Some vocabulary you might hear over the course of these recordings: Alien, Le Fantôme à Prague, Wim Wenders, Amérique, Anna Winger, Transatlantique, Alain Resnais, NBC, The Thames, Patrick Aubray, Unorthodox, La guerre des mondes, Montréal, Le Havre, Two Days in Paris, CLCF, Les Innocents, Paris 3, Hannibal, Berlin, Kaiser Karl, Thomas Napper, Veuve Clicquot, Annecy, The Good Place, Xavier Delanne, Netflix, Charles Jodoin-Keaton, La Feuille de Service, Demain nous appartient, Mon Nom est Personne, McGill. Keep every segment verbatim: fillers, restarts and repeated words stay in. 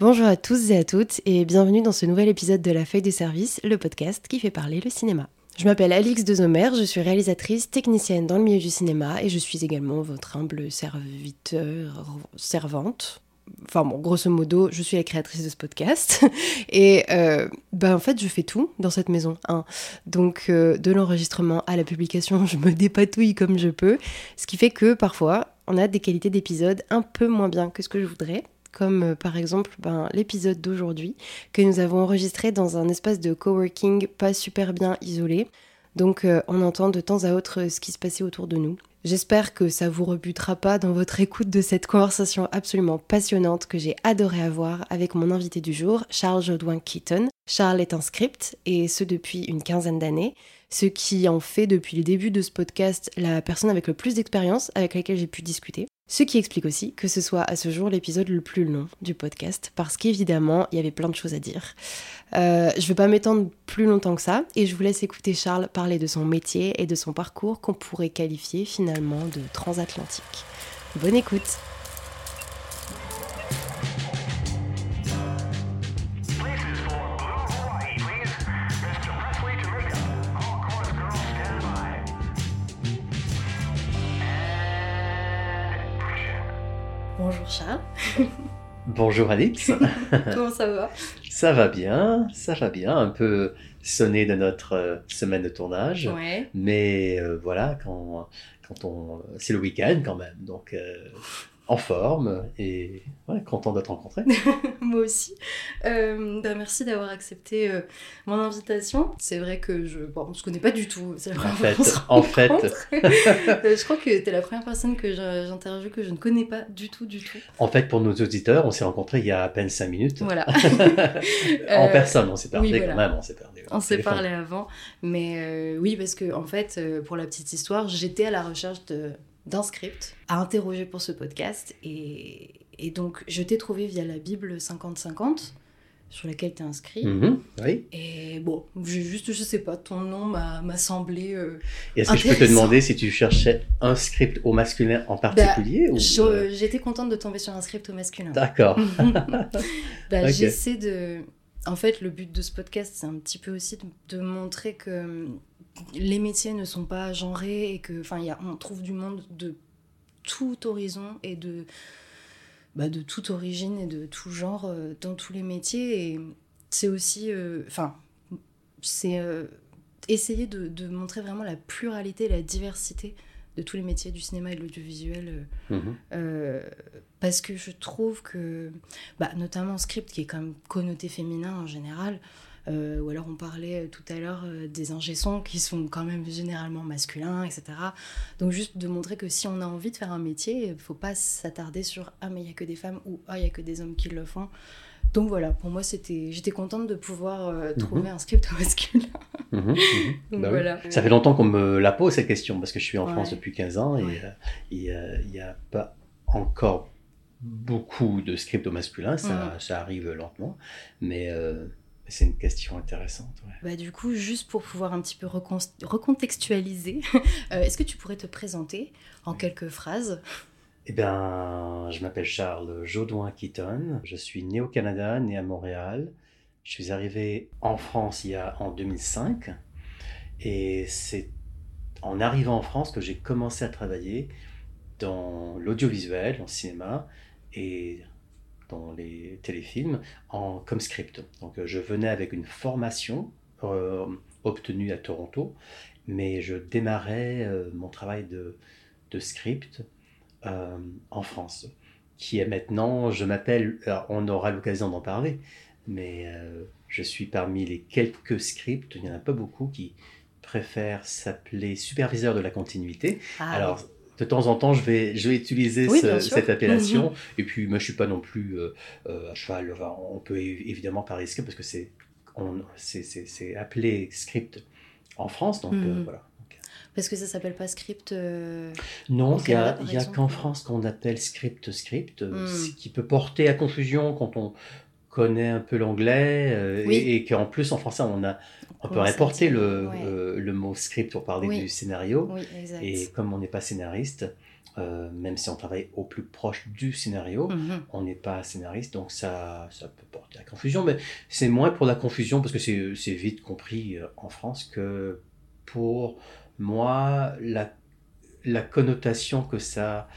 Bonjour à tous et à toutes et bienvenue dans ce nouvel épisode de La Feuille de Service, le podcast qui fait parler le cinéma. Je m'appelle Alix Dezomer, je suis réalisatrice, technicienne dans le milieu du cinéma et je suis également votre humble serviteur, servante. Enfin bon, grosso modo, je suis la créatrice de ce podcast et euh, ben en fait je fais tout dans cette maison. Hein. Donc euh, de l'enregistrement à la publication, je me dépatouille comme je peux, ce qui fait que parfois on a des qualités d'épisodes un peu moins bien que ce que je voudrais. Comme par exemple ben, l'épisode d'aujourd'hui que nous avons enregistré dans un espace de coworking pas super bien isolé. Donc euh, on entend de temps à autre ce qui se passait autour de nous. J'espère que ça vous rebutera pas dans votre écoute de cette conversation absolument passionnante que j'ai adoré avoir avec mon invité du jour, Charles Jodoin-Keaton. Charles est un script, et ce depuis une quinzaine d'années, ce qui en fait depuis le début de ce podcast la personne avec le plus d'expérience avec laquelle j'ai pu discuter. Ce qui explique aussi que ce soit à ce jour l'épisode le plus long du podcast, parce qu'évidemment, il y avait plein de choses à dire. Euh, je ne vais pas m'étendre plus longtemps que ça, et je vous laisse écouter Charles parler de son métier et de son parcours qu'on pourrait qualifier finalement de transatlantique. Bonne écoute! Bonjour Charles. Bonjour Alix. Comment ça va ? Ça va bien, ça va bien. Un peu sonné de notre semaine de tournage. Ouais. Mais euh, voilà, quand, quand on, c'est le week-end quand même, donc euh, en forme et ouais, content de te rencontrer. Moi aussi. Euh, ben merci d'avoir accepté euh, mon invitation. C'est vrai que je, bon, on se connaît pas du tout. C'est la en fait, en fait. Je crois que t'es la première personne que j'interviewe que je ne connais pas du tout, du tout. En fait, pour nos auditeurs, on s'est rencontrés il y a à peine cinq minutes. Voilà. En personne, on s'est parlé oui, voilà. quand même, on s'est parlé. On s'est parlé avant, mais euh, oui, parce que en fait, euh, pour la petite histoire, j'étais à la recherche de d'un script à interroger pour ce podcast et, et donc je t'ai trouvé via la Bible cinquante cinquante sur laquelle t'es inscrit. Mmh, oui. Et bon, j'ai juste, je sais pas, ton nom m'a, m'a semblé euh, et est-ce que je peux te demander si tu cherchais un script au masculin en particulier bah, ou... je, J'étais contente de tomber sur un script au masculin. D'accord. bah, okay. J'essaie de... En fait, le but de ce podcast, c'est un petit peu aussi de, de montrer que les métiers ne sont pas genrés et que, enfin, y a, on trouve du monde de tout horizon et de, bah, de toute origine et de tout genre euh, dans tous les métiers. Et c'est aussi, enfin, euh, c'est euh, essayer de, de montrer vraiment la pluralité, la diversité de tous les métiers du cinéma et de l'audiovisuel. Euh, mmh. euh, parce que je trouve que, bah, notamment en script, qui est quand même connoté féminin en général, Euh, ou alors on parlait tout à l'heure euh, des ingé-sons qui sont quand même généralement masculins, et cetera. Donc juste de montrer que si on a envie de faire un métier, il ne faut pas s'attarder sur « Ah mais il n'y a que des femmes » ou « Ah il n'y a que des hommes qui le font ». Donc voilà, pour moi c'était... j'étais contente de pouvoir euh, trouver mm-hmm. un script masculin. Mm-hmm, mm-hmm. Donc, bah, voilà. Ça fait longtemps qu'on me la pose cette question, parce que je suis en ouais. France depuis quinze ans et il ouais. n'y euh, euh, a pas encore beaucoup de scripts au masculin, ça, mm. ça arrive lentement, mais... Euh... C'est une question intéressante. Ouais. Bah, du coup, juste pour pouvoir un petit peu recon- recontextualiser, euh, est-ce que tu pourrais te présenter en oui. quelques phrases ? Eh bien, je m'appelle Charles Jodoin-Keaton. Je suis né au Canada, né à Montréal. Je suis arrivé en France il y a, en deux mille cinq. Et c'est en arrivant en France que j'ai commencé à travailler dans l'audiovisuel, en cinéma et... dans les téléfilms, en, comme script. Donc je venais avec une formation euh, obtenue à Toronto, mais je démarrais euh, mon travail de, de script euh, en France, qui est maintenant, je m'appelle, alors, on aura l'occasion d'en parler, mais euh, je suis parmi les quelques scripts, il n'y en a pas beaucoup, qui préfèrent s'appeler superviseur de la continuité. Ah. Alors, de temps en temps, je vais, je vais utiliser oui, ce, cette appellation. Mmh. Et puis, moi, je ne suis pas non plus euh, euh, à cheval. Enfin, on peut évidemment parler script parce que c'est, on, c'est, c'est, c'est appelé script en France. Donc, mmh. euh, voilà. Okay. Parce que ça ne s'appelle pas script euh, non, il n'y a, a qu'en France qu'on appelle script script, mmh. ce qui peut porter à confusion quand on connaît un peu l'anglais euh, oui. et, et qu'en plus, en français, on a... On peut importer le, ouais. le, le mot script pour parler oui. du scénario. Oui, exact. Et comme on n'est pas scénariste, Euh, même si on travaille au plus proche du scénario, mm-hmm. on n'est pas scénariste, donc ça, ça peut porter à confusion, mais c'est moins pour la confusion, parce que c'est, c'est vite compris en France, que pour moi, la, la connotation que ça...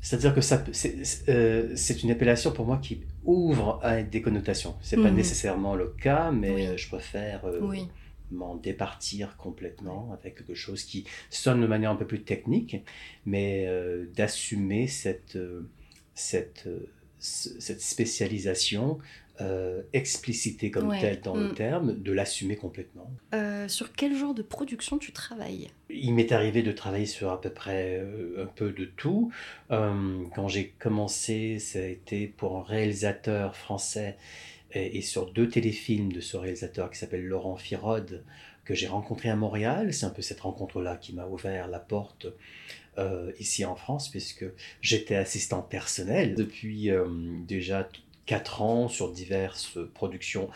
C'est-à-dire que ça, c'est, c'est, euh, c'est une appellation pour moi qui ouvre à des connotations. Ce n'est mm-hmm. pas nécessairement le cas, mais oui. je préfère... Euh, oui. m'en départir complètement avec quelque chose qui sonne de manière un peu plus technique, mais euh, d'assumer cette, euh, cette, euh, cette spécialisation euh, explicitée comme ouais. telle dans mm. le terme, de l'assumer complètement. Euh, sur quel genre de production tu travailles ? Il m'est arrivé de travailler sur à peu près euh, un peu de tout. Euh, quand j'ai commencé, ça a été pour un réalisateur français et sur deux téléfilms de ce réalisateur qui s'appelle Laurent Firode, que j'ai rencontré à Montréal. C'est un peu cette rencontre-là qui m'a ouvert la porte euh, ici en France, puisque j'étais assistant personnel depuis euh, déjà quatre ans sur diverses productions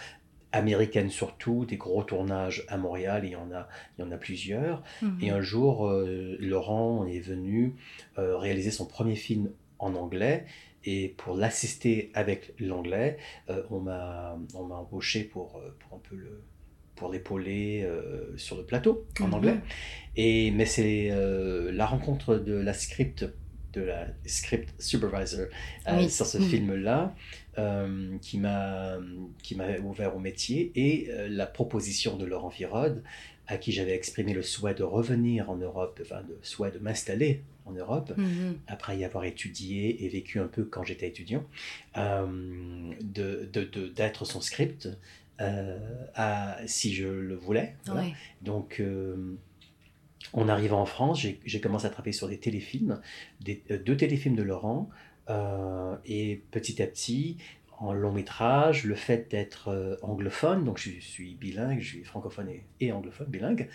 américaines, surtout des gros tournages à Montréal, et il y en a, il y en a plusieurs. Mmh. Et un jour, euh, Laurent est venu euh, réaliser son premier film en anglais, et pour l'assister avec l'anglais, euh, on m'a on m'a embauché pour pour un peu le pour l'épauler euh, sur le plateau en mmh. anglais. Et mais c'est euh, la rencontre de la script de la script supervisor euh, oui. sur ce mmh. film là euh, qui m'a qui m'a ouvert au métier, et euh, la proposition de Laurent Firode, à qui j'avais exprimé le souhait de revenir en Europe, enfin le souhait de m'installer en Europe, mm-hmm. après y avoir étudié et vécu un peu quand j'étais étudiant, euh, de, de, de, d'être son script, euh, à, si je le voulais. Voilà. Ouais. Donc, euh, en arrivant en France, j'ai, j'ai commencé à travailler sur des téléfilms, des, euh, deux téléfilms de Laurent, euh, et petit à petit, en long métrage, le fait d'être euh, anglophone, donc je, je suis bilingue, je suis francophone et, et anglophone, bilingue,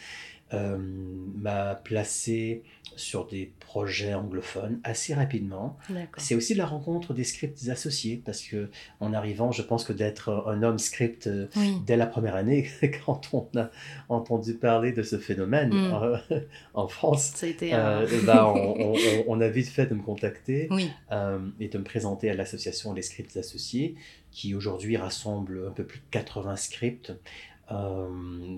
euh, m'a placé sur des projets anglophones assez rapidement. D'accord. C'est aussi la rencontre des scripts associés, parce que en arrivant, je pense que d'être un homme script euh, oui. dès la première année, quand on a entendu parler de ce phénomène mm. euh, en France, ça a été, euh... Euh, bah, on, on, on a vite fait de me contacter oui. euh, et de me présenter à l'association Les Scripts Associés, qui aujourd'hui rassemble un peu plus de quatre-vingts scripts, euh,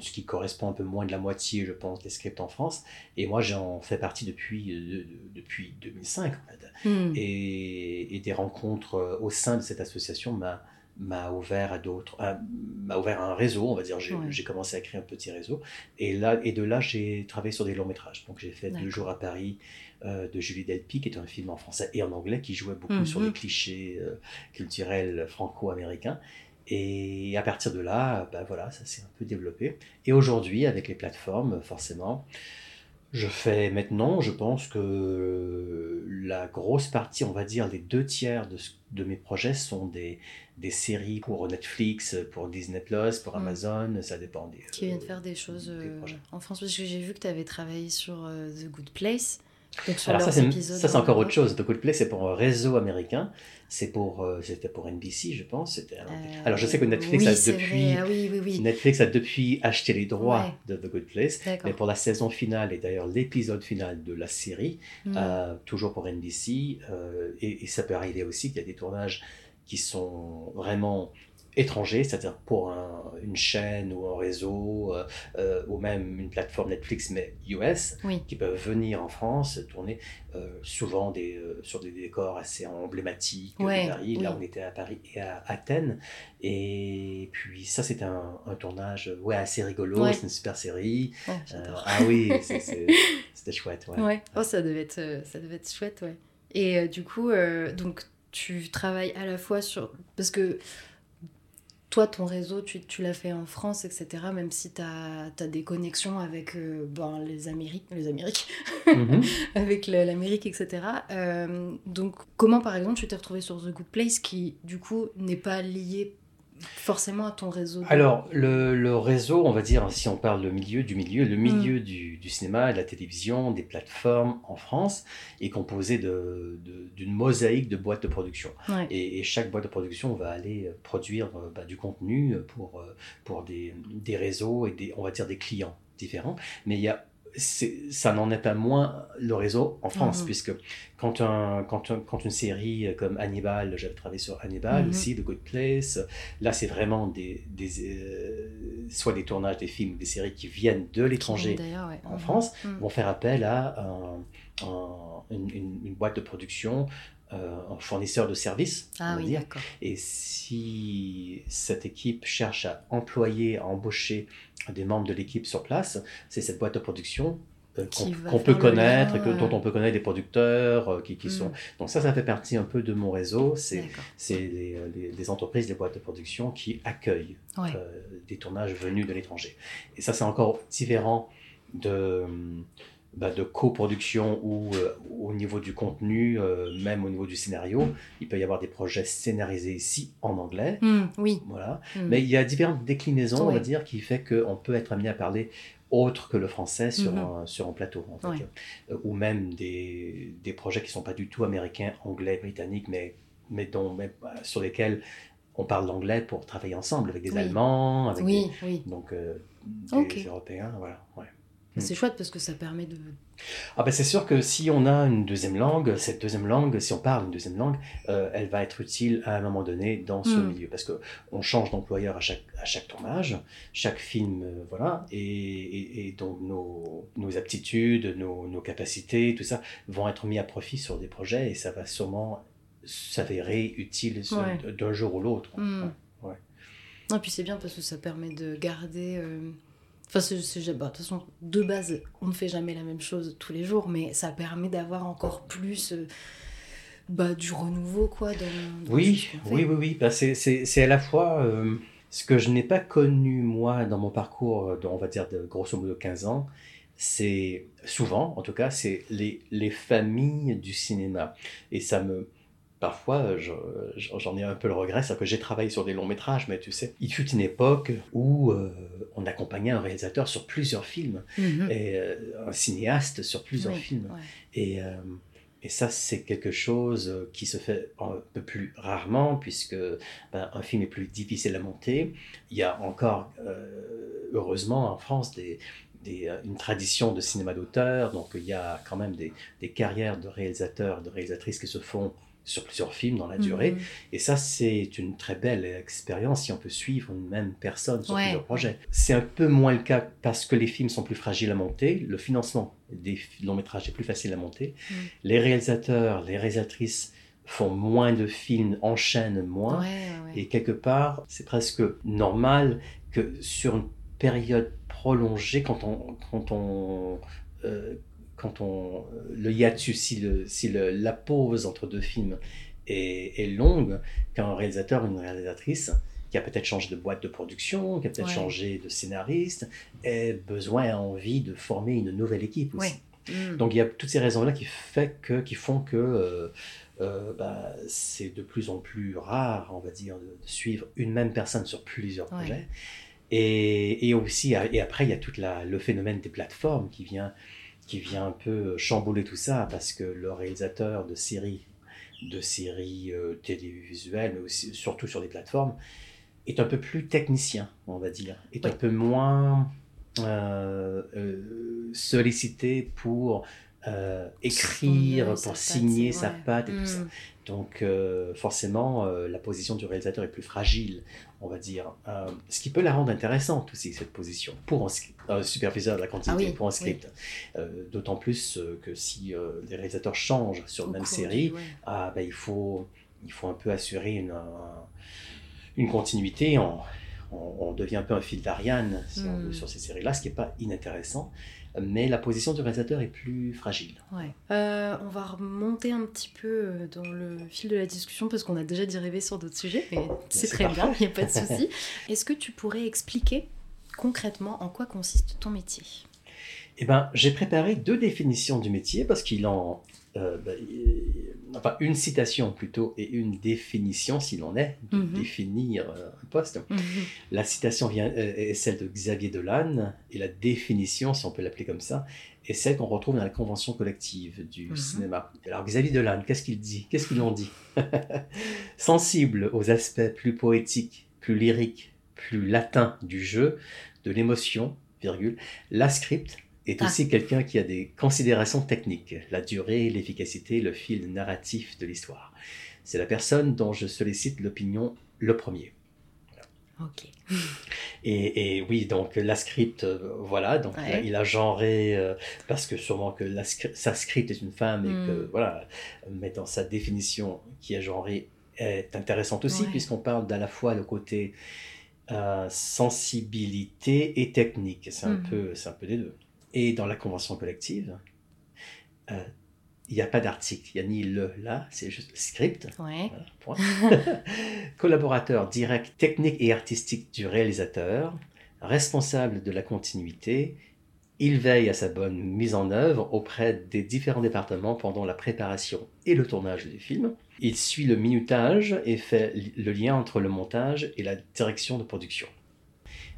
ce qui correspond un peu moins de la moitié, je pense, des scripts en France. Et moi, j'en fais partie depuis, de, depuis deux mille cinq, en fait. Mm. Et, et des rencontres au sein de cette association m'a, m'a ouvert à d'autres, à, m'a ouvert à un réseau, on va dire. J'ai, ouais. j'ai commencé à créer un petit réseau. Et, là, et de là, j'ai travaillé sur des longs métrages. Donc, j'ai fait D'accord. Deux jours à Paris, Euh, de Julie Delpy, qui est un film en français et en anglais qui jouait beaucoup mm-hmm. sur les clichés euh, culturels franco-américains. Et à partir de là, ben voilà, ça s'est un peu développé. Et aujourd'hui, avec les plateformes, forcément, je fais maintenant, je pense que la grosse partie, on va dire les deux tiers de, de mes projets sont des, des séries pour Netflix, pour Disney+, pour Amazon, mmh. ça dépend des... Qui viennent euh, faire des choses des euh, en France, parce que j'ai vu que tu avais travaillé sur euh, The Good Place. Donc sur Alors ça, c'est, ça c'est encore autre chose. The Good Place, c'est pour un réseau américain. C'est pour, euh, c'était pour N B C, je pense. C'était, euh, Alors je sais que Netflix, oui, a depuis, ah, oui, oui, oui. Netflix a depuis acheté les droits ouais. de The Good Place. D'accord. Mais pour la saison finale, et d'ailleurs l'épisode final de la série, mm. euh, toujours pour N B C, euh, et, et ça peut arriver aussi qu'il y a des tournages qui sont vraiment étrangers, c'est-à-dire pour un, une chaîne ou un réseau, euh, euh, ou même une plateforme Netflix, mais U S, oui. qui peuvent venir en France, tourner euh, souvent des, euh, sur des décors assez emblématiques ouais, de Paris. Là, oui. on était à Paris et à Athènes. Et puis ça, c'était un, un tournage ouais, assez rigolo, ouais. c'est une super série. Ouais, euh, ah oui, c'est, c'est, c'était chouette. Ouais. Ouais. Oh, ça devait être, ça devait être chouette, ouais. Et euh, du coup, euh, donc, tu travailles à la fois sur... Parce que... Toi, ton réseau, tu, tu l'as fait en France, et cetera, même si tu as des connexions avec euh, ben, les Amériques, les Amériques mm-hmm. avec le, l'Amérique, et cetera. Euh, donc, comment, par exemple, tu t'es retrouvé sur The Good Place, qui, du coup, n'est pas lié forcément à ton réseau de... Alors, le, le réseau, on va dire, si on parle de milieu, du milieu, le milieu mm. du, du cinéma, de la télévision, des plateformes en France, est composé de, de, d'une mosaïque de boîtes de production. Ouais. Et, et chaque boîte de production va aller produire bah, du contenu pour, pour des, des réseaux et des, on va dire, des clients différents. Mais il y a c'est, ça n'en est pas moins le réseau en France, mmh. puisque quand, un, quand, un, quand une série comme Hannibal, j'avais travaillé sur Hannibal mmh. aussi, The Good Place, là c'est vraiment des, des, euh, soit des tournages, des films, des séries qui viennent de l'étranger ouais. en mmh. France, mmh. vont faire appel à un, un, une, une, une boîte de production, euh, un fournisseur de services, ah, on va oui, dire. D'accord. Et si cette équipe cherche à employer, à embaucher des membres de l'équipe sur place, c'est cette boîte de production euh, qu'on, qu'on peut connaître, lien, que, dont on peut connaître des producteurs euh, qui, qui mm. sont... Donc ça, ça fait partie un peu de mon réseau, c'est, c'est les, les, les entreprises, les boîtes de production qui accueillent ouais. euh, des tournages venus de l'étranger. Et ça, c'est encore différent de... Bah, de coproduction ou euh, au niveau du contenu, euh, même au niveau du scénario, il peut y avoir des projets scénarisés ici en anglais. Mm, oui. Voilà. Mm. Mais il y a différentes déclinaisons, oui. on va dire, qui fait qu'on peut être amené à parler autre que le français sur, mm-hmm. un, sur un plateau, en fait. Oui. Euh, ou même des, des projets qui ne sont pas du tout américains, anglais, britanniques, mais, mais, dont, mais bah, sur lesquels on parle l'anglais pour travailler ensemble avec des oui. Allemands, avec oui, des, oui. Donc, euh, des okay. Européens. Voilà, ouais. C'est chouette parce que ça permet de... Ah ben c'est sûr que si on a une deuxième langue, cette deuxième langue, si on parle une deuxième langue, euh, elle va être utile à un moment donné dans ce mmh. milieu. Parce qu'on change d'employeur à chaque, à chaque tournage, chaque film, euh, voilà, et, et, et donc nos, nos aptitudes, nos, nos capacités, tout ça, vont être mis à profit sur des projets et ça va sûrement s'avérer utile sur, ouais. d'un jour ou l'autre. Mmh. Ouais. Et puis c'est bien parce que ça permet de garder... Euh... Enfin, c'est, c'est, bah, de toute façon, de base, on ne fait jamais la même chose tous les jours, mais ça permet d'avoir encore plus euh, bah, du renouveau, quoi. Dans, dans oui, oui, oui, oui. Bah, c'est, c'est, c'est à la fois euh, ce que je n'ai pas connu, moi, dans mon parcours, de, on va dire, de, grosso modo, quinze ans, c'est souvent, en tout cas, c'est les, les familles du cinéma. Et ça me... Parfois, je, j'en ai un peu le regret, c'est-à-dire que j'ai travaillé sur des longs métrages, mais tu sais, il fut une époque où euh, on accompagnait un réalisateur sur plusieurs films, mm-hmm. et euh, un cinéaste sur plusieurs oui, films. Ouais. Et, euh, et ça, c'est quelque chose qui se fait un peu plus rarement, puisque ben, un film est plus difficile à monter. Il y a encore, euh, heureusement, en France, des... Des, une tradition de cinéma d'auteur, donc il y a quand même des, des carrières de réalisateurs, de réalisatrices qui se font sur plusieurs films dans la mmh. durée, et ça c'est une très belle expérience si on peut suivre une même personne sur ouais. plusieurs projets. C'est un peu moins le cas parce que les films sont plus fragiles à monter, le financement des longs-métrages est plus facile à monter, mmh. les réalisateurs, les réalisatrices font moins de films, enchaînent moins, ouais, ouais. et quelque part c'est presque normal que sur une période prolongée quand on quand on euh, quand on le hiatus si le si le, la pause entre deux films est, est longue, qu'un réalisateur ou une réalisatrice qui a peut-être changé de boîte de production, qui a peut-être ouais. changé de scénariste, ait besoin et envie de former une nouvelle équipe aussi. Ouais. Mmh. Donc il y a toutes ces raisons là qui fait que qui font que euh, Euh, bah, c'est de plus en plus rare, on va dire, de, de suivre une même personne sur plusieurs ouais. projets. Et, et aussi, et après, il y a tout le phénomène des plateformes qui vient, qui vient un peu chambouler tout ça, parce que le réalisateur de séries, de séries euh, télévisuelles, mais aussi, surtout sur les plateformes, est un peu plus technicien, on va dire, est oui. un peu moins euh, euh, sollicité pour... Euh, écrire, pour sa signer patte, sa ouais. patte et mm. tout ça. Donc euh, forcément, euh, la position du réalisateur est plus fragile, on va dire. Euh, ce qui peut la rendre intéressante aussi, cette position, pour un, script, un superviseur de la continuité, ah oui, pour un script. Oui. Euh, d'autant plus euh, que si euh, les réalisateurs changent sur la même série, ouais. ah, bah, il, faut, il faut un peu assurer une, un, une continuité. On, on, on devient un peu un fil d'Ariane si mm. on veut, sur ces séries-là, ce qui n'est pas inintéressant. Mais la position du réalisateur est plus fragile. Ouais. Euh, on va remonter un petit peu dans le fil de la discussion parce qu'on a déjà dérivé sur d'autres sujets, mais oh, c'est, c'est très parfait. Bien, il n'y a pas de souci. Est-ce que tu pourrais expliquer concrètement en quoi consiste ton métier ? Eh ben, j'ai préparé deux définitions du métier parce qu'il en... Euh, bah, il, enfin, une citation plutôt et une définition, s'il en est, de mm-hmm. définir euh, un poste. Mm-hmm. La citation vient, euh, est celle de Xavier Delanne et la définition, si on peut l'appeler comme ça, est celle qu'on retrouve dans la convention collective du mm-hmm. cinéma. Alors Xavier Delanne, qu'est-ce qu'il dit ? Qu'est-ce qu'il en dit ? Sensible aux aspects plus poétiques, plus lyriques, plus latins du jeu, de l'émotion, virgule, la script est aussi ah. quelqu'un qui a des considérations techniques, la durée, l'efficacité, le fil narratif de l'histoire. C'est la personne dont je sollicite l'opinion le premier. Ok. Et, et oui, donc la script, euh, voilà, donc ouais. là, il a genré, euh, parce que sûrement que la, sa script est une femme, et mm. que voilà, mais dans sa définition qui est genrée est intéressante aussi, ouais. puisqu'on parle d'à la fois le côté euh, sensibilité et technique, c'est un, mm. peu, c'est un peu des deux. Et dans la convention collective, il euh, n'y a pas d'article, il n'y a ni le, là, c'est juste script, ouais. voilà, point. Collaborateur direct, technique et artistique du réalisateur, responsable de la continuité, il veille à sa bonne mise en œuvre auprès des différents départements pendant la préparation et le tournage du film. Il suit le minutage et fait le lien entre le montage et la direction de production.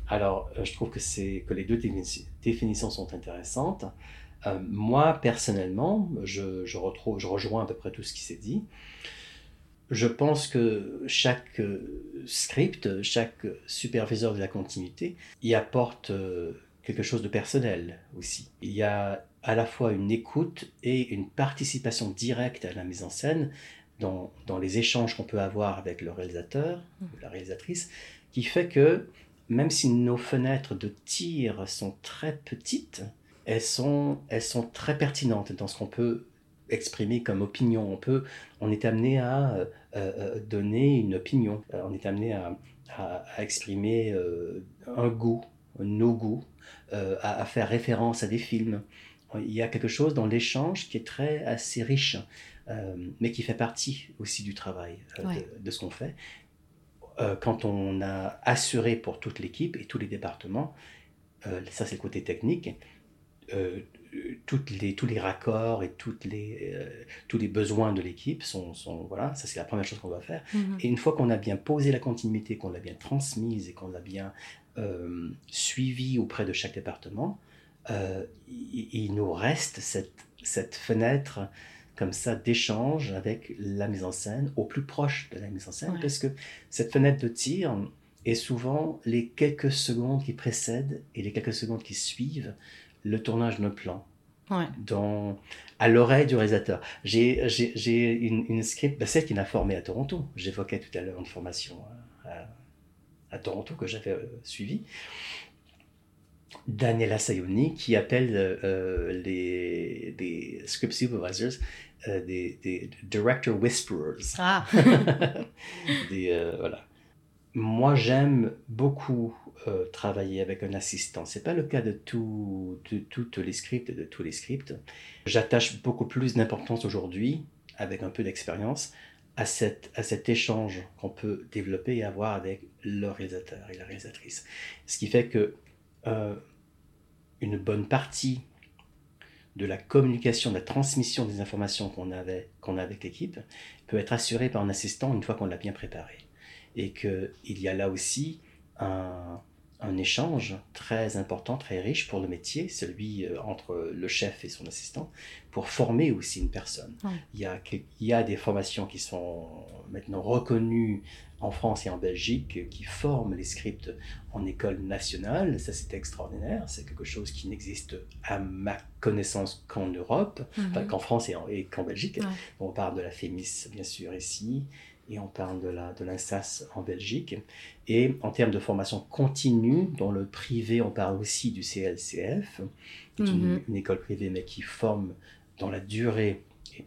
Alors, je trouve que, c'est, que les deux définitions, définitions sont intéressantes. Euh, moi, personnellement, je, je, retrouve, je rejoins à peu près tout ce qui s'est dit. Je pense que chaque script, chaque superviseur de la continuité y apporte quelque chose de personnel aussi. Il y a à la fois une écoute et une participation directe à la mise en scène dans, dans les échanges qu'on peut avoir avec le réalisateur ou la réalisatrice, qui fait que même si nos fenêtres de tir sont très petites, elles sont, elles sont très pertinentes dans ce qu'on peut exprimer comme opinion. On, peut, on est amené à euh, euh, donner une opinion, euh, on est amené à, à, à exprimer euh, un goût, nos goûts, euh, à, à faire référence à des films. Il y a quelque chose dans l'échange qui est très assez riche, euh, mais qui fait partie aussi du travail, euh, ouais. de, de ce qu'on fait. Euh, quand on a assuré pour toute l'équipe et tous les départements, euh, ça c'est le côté technique, euh, toutes les, tous les raccords et toutes les, euh, tous les besoins de l'équipe sont, sont... Voilà, ça c'est la première chose qu'on doit faire. Mm-hmm. Et une fois qu'on a bien posé la continuité, qu'on l'a bien transmise et qu'on l'a bien euh, suivie auprès de chaque département, euh, il, il nous reste cette, cette fenêtre comme ça d'échange avec la mise en scène, au plus proche de la mise en scène, ouais. parce que cette fenêtre de tir est souvent les quelques secondes qui précèdent et les quelques secondes qui suivent le tournage d'un plan, ouais. dans, à l'oreille du réalisateur. J'ai, j'ai, j'ai une, une script, ben celle qui m'a formé à Toronto, j'évoquais tout à l'heure une formation à, à Toronto que j'avais euh, suivie, d'Anela Sayoni, qui appelle euh, les, les script supervisors euh, des, des director whisperers. Ah. des, euh, voilà. Moi, j'aime beaucoup euh, travailler avec un assistant. Ce n'est pas le cas de, tout, de, tout, de, les scripts, de tous les scripts. J'attache beaucoup plus d'importance aujourd'hui, avec un peu d'expérience, à, cette, à cet échange qu'on peut développer et avoir avec le réalisateur et la réalisatrice. Ce qui fait que Euh, une bonne partie de la communication, de la transmission des informations qu'on avait, qu'on a avec l'équipe peut être assurée par un assistant une fois qu'on l'a bien préparé. Et qu'il y a là aussi un, un échange très important, très riche pour le métier, celui entre le chef et son assistant, pour former aussi une personne. Ouais. Il y a, il y a des formations qui sont maintenant reconnues en France et en Belgique, qui forment les scripts en école nationale. Ça, c'est extraordinaire. C'est quelque chose qui n'existe à ma connaissance qu'en Europe, mm-hmm. enfin, qu'en France et, en, et qu'en Belgique. Ouais. On parle de la FEMIS, bien sûr, ici, et on parle de, la, de l'INSAS en Belgique. Et en termes de formation continue, dans le privé, on parle aussi du C L C F, qui est mm-hmm. une, une école privée, mais qui forme dans la durée,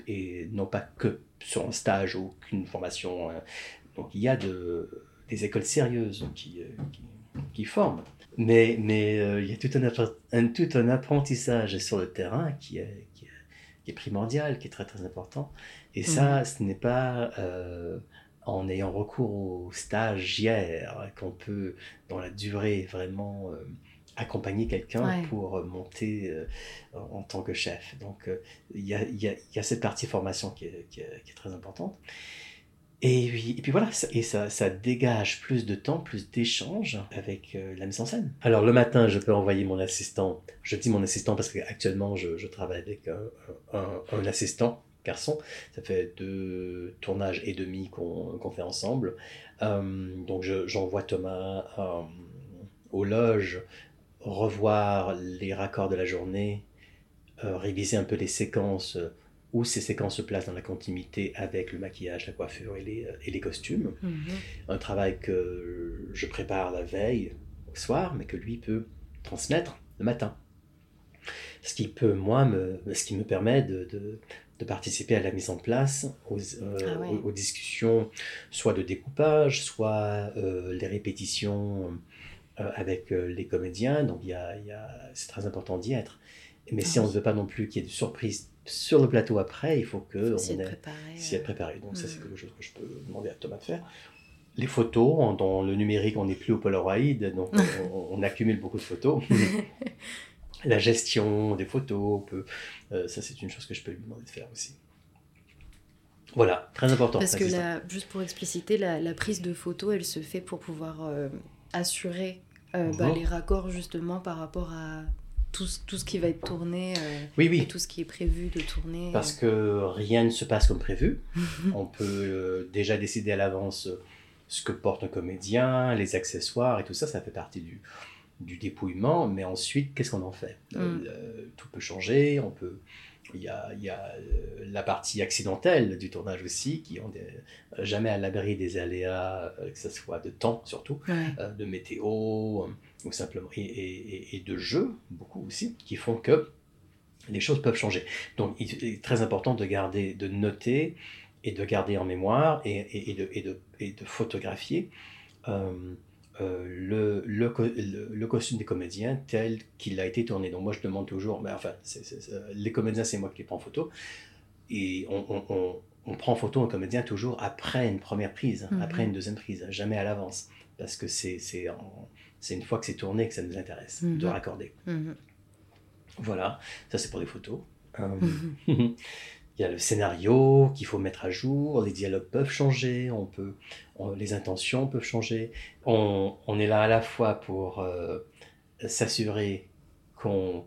et, et non pas que sur un stage ou qu'une formation... Euh, Donc il y a de, des écoles sérieuses qui, qui, qui forment, mais, mais euh, il y a tout un, un, tout un apprentissage sur le terrain qui est, qui est, qui est primordial, qui est très très important. Et mmh. ça, ce n'est pas euh, en ayant recours aux stagiaires qu'on peut, dans la durée, vraiment euh, accompagner quelqu'un ouais. pour monter euh, en tant que chef. Donc euh, il, y a, il, y a, il y a cette partie formation qui est, qui est, qui est très importante. Et puis, et puis voilà, ça, et ça, ça dégage plus de temps, plus d'échanges avec euh, la mise en scène. Alors le matin, je peux envoyer mon assistant, je dis mon assistant parce qu'actuellement je, je travaille avec un, un, un assistant garçon, ça fait deux tournages et demi qu'on, qu'on fait ensemble. Euh, donc je, j'envoie Thomas euh, aux loges revoir les raccords de la journée, euh, réviser un peu les séquences, euh, où ces séquences se placent dans la continuité avec le maquillage, la coiffure et les, et les costumes. Mm-hmm. Un travail que je prépare la veille, au soir, mais que lui peut transmettre le matin. Ce qui peut, moi, me, ce qui me permet de, de, de participer à la mise en place, aux, euh, ah ouais. aux, aux discussions, soit de découpage, soit euh, les répétitions euh, avec euh, les comédiens. Donc, y a, y a, c'est très important d'y être. Mais ah si oui. on ne veut pas non plus qu'il y ait de surprises sur le plateau après, il faut qu'on s'y ait préparé. préparé. Donc, mmh. ça, c'est quelque chose que je peux demander à Thomas de faire. Les photos, en, dans le numérique, on n'est plus au Polaroid, donc on, on accumule beaucoup de photos. La gestion des photos, peut, euh, ça c'est une chose que je peux lui demander de faire aussi. Voilà, très important. Parce que la, juste pour expliciter, la, la prise de photos, elle se fait pour pouvoir euh, assurer euh, bah, les raccords justement par rapport à tout, tout ce qui va être tourné, euh, oui, oui. et tout ce qui est prévu de tourner. Parce euh... que rien ne se passe comme prévu. On peut euh, déjà décider à l'avance ce que porte un comédien, les accessoires et tout ça, ça fait partie du... du dépouillement, mais ensuite, qu'est-ce qu'on en fait ? mm. euh, Tout peut changer, on peut... Il y a, il y a la partie accidentelle du tournage aussi, qui on n'est jamais à l'abri des aléas, que ce soit de temps surtout, ouais. euh, de météo, ou simplement, et, et, et de jeu, beaucoup aussi, qui font que les choses peuvent changer. Donc, il est très important de garder, de noter, et de garder en mémoire, et, et, et, de, et, de, et de photographier euh, Euh, le, le, co- le, le costume des comédiens tel qu'il a été tourné. Donc moi je demande toujours, mais enfin, c'est, c'est, c'est, les comédiens c'est moi qui les prends en photo, et on, on, on, on prend en photo un comédien toujours après une première prise, mmh. après une deuxième prise, jamais à l'avance, parce que c'est, c'est, en, c'est une fois que c'est tourné que ça nous intéresse, mmh. de raccorder. Mmh. Voilà, ça c'est pour les photos. Mmh. Il y a le scénario qu'il faut mettre à jour, les dialogues peuvent changer, on peut, on, les intentions peuvent changer. On, on est là à la fois pour euh, s'assurer qu'on,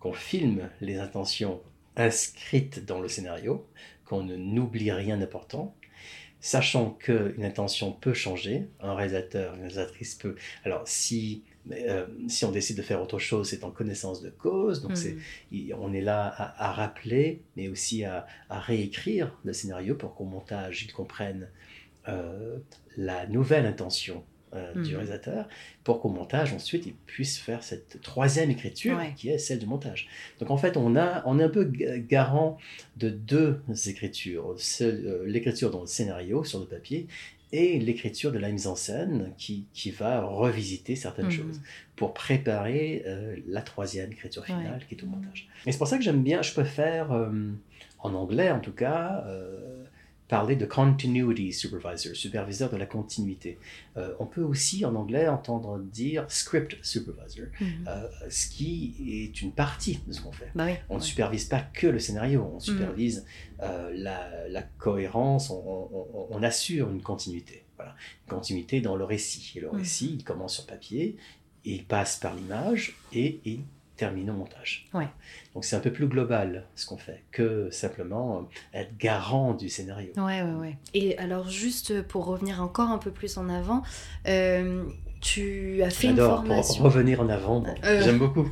qu'on filme les intentions inscrites dans le scénario, qu'on ne, n'oublie rien d'important, sachant qu'une intention peut changer, un réalisateur, une réalisatrice peut... Alors si... Mais, euh, si on décide de faire autre chose, c'est en connaissance de cause, donc mmh. c'est, on est là à, à rappeler, mais aussi à, à réécrire le scénario pour qu'au montage, ils comprennent euh, la nouvelle intention euh, mmh. du réalisateur, pour qu'au montage, ensuite, ils puissent faire cette troisième écriture ouais. qui est celle du montage. Donc en fait, on, a, on est un peu garant de deux écritures, celle, euh, l'écriture dans le scénario, sur le papier, et l'écriture de la mise en scène qui, qui va revisiter certaines mmh. choses pour préparer euh, la troisième écriture finale ouais. qui est au montage. Et c'est pour ça que j'aime bien, je préfère, euh, en anglais en tout cas, euh, parler de continuity supervisor, superviseur de la continuité. Euh, on peut aussi en anglais entendre dire script supervisor, mm-hmm. euh, ce qui est une partie de ce qu'on fait. Bah oui, on ne ouais. supervise pas que le scénario, on supervise mm-hmm. euh, la, la cohérence, on, on, on assure une continuité. Voilà. Une continuité dans le récit. Et le mm-hmm. récit, il commence sur papier, il passe par l'image et il termine au montage. Ouais. Donc c'est un peu plus global ce qu'on fait que simplement être garant du scénario. Ouais, ouais, ouais. Et alors juste pour revenir encore un peu plus en avant, euh, tu as fait J'adore, une formation. Pour revenir en avant, bon, euh... j'aime beaucoup.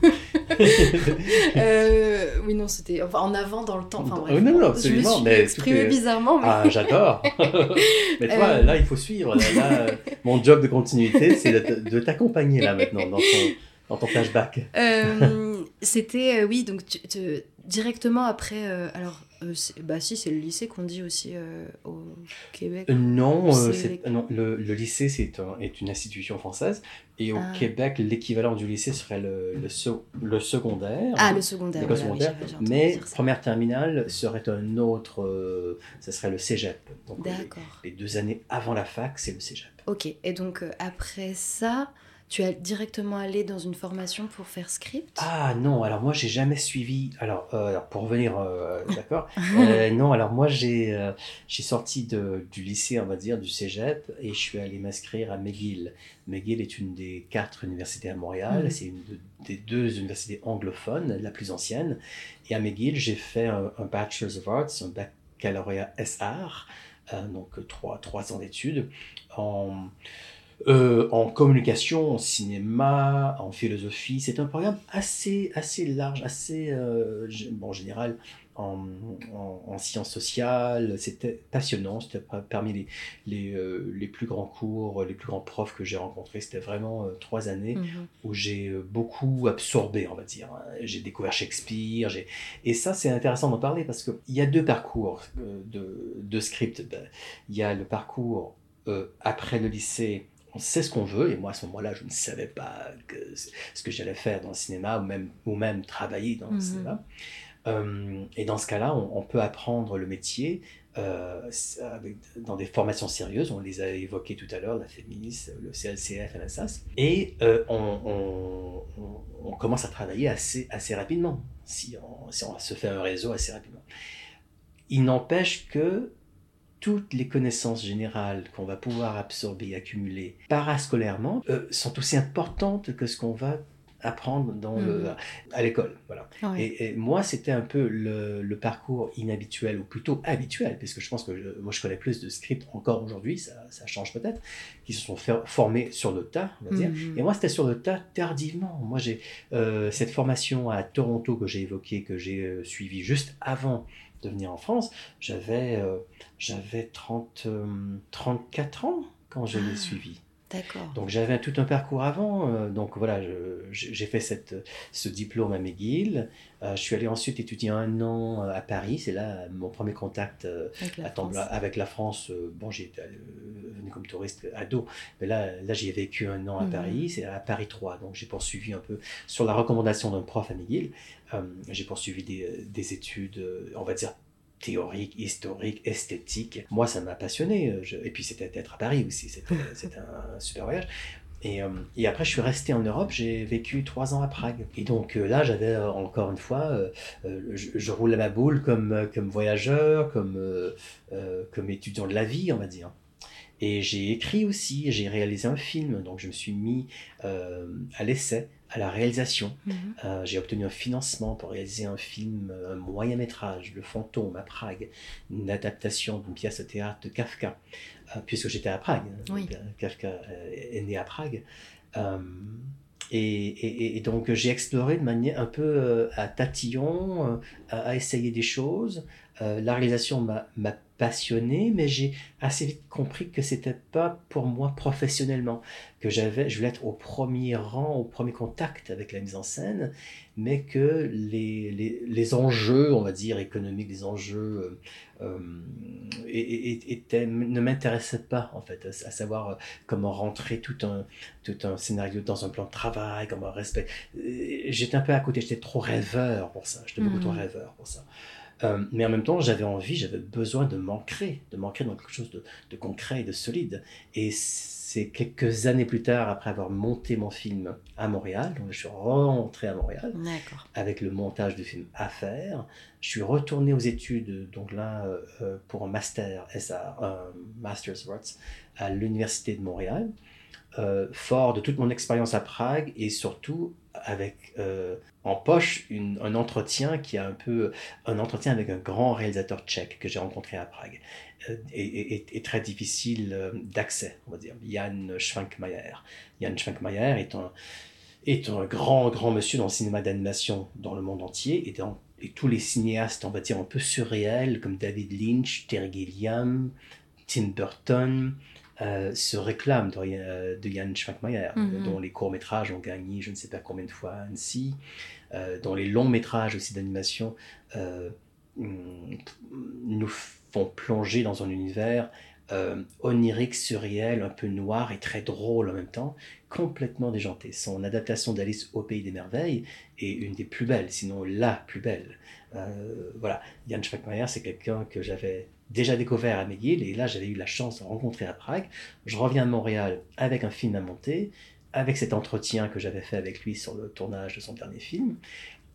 euh, oui, non, c'était enfin, en avant dans le temps. Enfin, bref, non, non, absolument. Je me suis mais exprimée est... bizarrement. Mais... Ah, j'adore. Mais toi, euh... là, il faut suivre. Là, là, mon job de continuité, c'est de t'accompagner là maintenant dans ton... En ton flashback. Euh, c'était, euh, oui, donc tu, tu, directement après... Euh, alors, euh, bah si, c'est le lycée qu'on dit aussi euh, au Québec. Euh, non, c'est c'est, non le, le lycée c'est un, est une institution française. Et au ah. Québec, l'équivalent du lycée serait le, le, so, le secondaire. Ah, le secondaire. Le secondaire. Voilà, oui, mais première terminale serait un autre... Euh, ça serait le cégep. Donc, d'accord. Les, les deux années avant la fac, c'est le cégep. Ok, et donc euh, après ça... Tu as directement allé dans une formation pour faire script ? Ah non, alors moi j'ai jamais suivi. Alors, euh, alors pour revenir, euh, d'accord. euh, non, alors moi j'ai euh, j'ai sorti de, du lycée, on va dire, du cégep, et je suis allé m'inscrire à McGill. McGill est une des quatre universités à Montréal. Mmh. C'est une de, des deux universités anglophones, la plus ancienne. Et à McGill, j'ai fait un, un Bachelor of Arts, un baccalauréat S R, euh, donc trois trois ans d'études en euh, en communication, en cinéma, en philosophie. C'est un programme assez, assez large, assez, euh, bon, en général, en, en, en sciences sociales. C'était passionnant, c'était parmi les, les, euh, les plus grands cours, les plus grands profs que j'ai rencontrés. C'était vraiment euh, trois années mm-hmm. où j'ai beaucoup absorbé, on va dire. J'ai découvert Shakespeare, j'ai... et ça, c'est intéressant d'en parler parce qu'il y a deux parcours de, de script. Il y a le parcours euh, après le lycée, on sait ce qu'on veut, et moi à ce moment-là, je ne savais pas que, ce que j'allais faire dans le cinéma, ou même, ou même travailler dans le mm-hmm. cinéma. Euh, et dans ce cas-là, on, on peut apprendre le métier euh, avec, dans des formations sérieuses, on les a évoquées tout à l'heure, la FEMIS, le C L C F, la S A S, et euh, on, on, on, on commence à travailler assez, assez rapidement, si on, si on se fait un réseau assez rapidement. Il n'empêche que toutes les connaissances générales qu'on va pouvoir absorber, accumuler parascolairement, euh, sont aussi importantes que ce qu'on va apprendre dans mmh. le, à l'école. Voilà. Ah oui. et, et moi, c'était un peu le, le parcours inhabituel, ou plutôt habituel, parce que je pense que je, moi, je connais plus de scripts encore aujourd'hui, ça, ça change peut-être, qui se sont fer- formés sur le tas, on va dire. Mmh. Et moi, c'était sur le tas tardivement. Moi, j'ai euh, cette formation à Toronto que j'ai évoquée, que j'ai euh, suivie juste avant de venir en France. J'avais, euh, j'avais trente, euh, trente-quatre ans quand je l'ai ah. suivie. D'accord. Donc j'avais tout un parcours avant, euh, donc voilà, je, j'ai fait cette, ce diplôme à McGill, euh, je suis allé ensuite étudier un an à Paris, c'est là mon premier contact euh, avec, la temps, là, avec la France, euh, bon j'étais euh, venu comme touriste ado, mais là, là j'y ai vécu un an à mmh. Paris, c'est à Paris trois, donc j'ai poursuivi un peu, sur la recommandation d'un prof à McGill, euh, j'ai poursuivi des, des études, on va dire, théorique, historique, esthétique. Moi, ça m'a passionné. Je... Et puis, c'était être à Paris aussi. C'était, c'était un super voyage. Et, euh, et après, je suis resté en Europe. J'ai vécu trois ans à Prague. Et donc, euh, là, j'avais euh, encore une fois... Euh, je, je roulais ma boule comme, comme voyageur, comme, euh, euh, comme étudiant de la vie, on va dire. Et j'ai écrit aussi. J'ai réalisé un film. Donc, je me suis mis euh, à l'essai, à la réalisation. Mmh. Euh, j'ai obtenu un financement pour réaliser un film, un moyen-métrage, Le Fantôme à Prague, une adaptation d'une pièce de théâtre de Kafka, euh, puisque j'étais à Prague. Oui. Donc, Kafka est né à Prague. Euh, et, et, et donc j'ai exploré de manière un peu à tatillon, à, à essayer des choses. Euh, la réalisation m'a, m'a passionné, mais j'ai assez vite compris que c'était pas pour moi professionnellement, que j'avais, je voulais être au premier rang, au premier contact avec la mise en scène, mais que les, les, les enjeux, on va dire, économiques, les enjeux euh, étaient, ne m'intéressaient pas, en fait, à, à savoir comment rentrer tout un, tout un scénario dans un plan de travail, comment respect. J'étais un peu à côté, j'étais trop rêveur pour ça, j'étais beaucoup mmh. trop rêveur pour ça. Euh, mais en même temps, j'avais envie, j'avais besoin de m'ancrer, de m'ancrer dans quelque chose de, de concret et de solide. Et c'est quelques années plus tard, après avoir monté mon film à Montréal, donc je suis rentré à Montréal, d'accord, avec le montage du film à faire. Je suis retourné aux études, donc là, euh, pour un master, S A, un Master's Arts, à l'Université de Montréal, euh, fort de toute mon expérience à Prague et surtout avec euh, en poche une, un entretien qui a un peu un entretien avec un grand réalisateur tchèque que j'ai rencontré à Prague euh, et, et, et très difficile d'accès, on va dire, Jan Švankmajer. Jan Švankmajer est un est un grand grand monsieur dans le cinéma d'animation dans le monde entier et dans et tous les cinéastes, on va dire, un peu surréels comme David Lynch, Terry Gilliam, Tim Burton. Euh, se réclame de, euh, de Jan Švankmajer, mm-hmm. dont les courts-métrages ont gagné je ne sais pas combien de fois à Annecy, euh, dont les longs-métrages aussi d'animation euh, nous font plonger dans un univers euh, onirique, surréel, un peu noir et très drôle en même temps, complètement déjanté. Son adaptation d'Alice au Pays des Merveilles est une des plus belles, sinon la plus belle. Euh, voilà, Jan Švankmajer, c'est quelqu'un que j'avais déjà découvert à McGill, et là j'avais eu la chance de rencontrer à Prague. Je reviens à Montréal avec un film à monter, avec cet entretien que j'avais fait avec lui sur le tournage de son dernier film,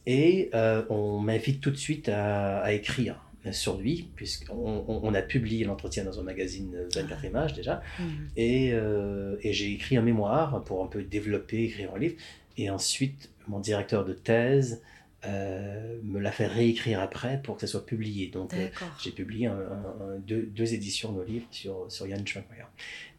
et euh, on m'invite tout de suite à, à écrire sur lui, puisqu'on on, on a publié l'entretien dans un magazine vingt-quatre images déjà, mmh. et, euh, et j'ai écrit un mémoire pour un peu développer, écrire un livre, et ensuite mon directeur de thèse euh, me la faire réécrire après pour que ça soit publié. Donc euh, j'ai publié un, un, un, deux, deux éditions de livres sur, sur Jan Švankmajer.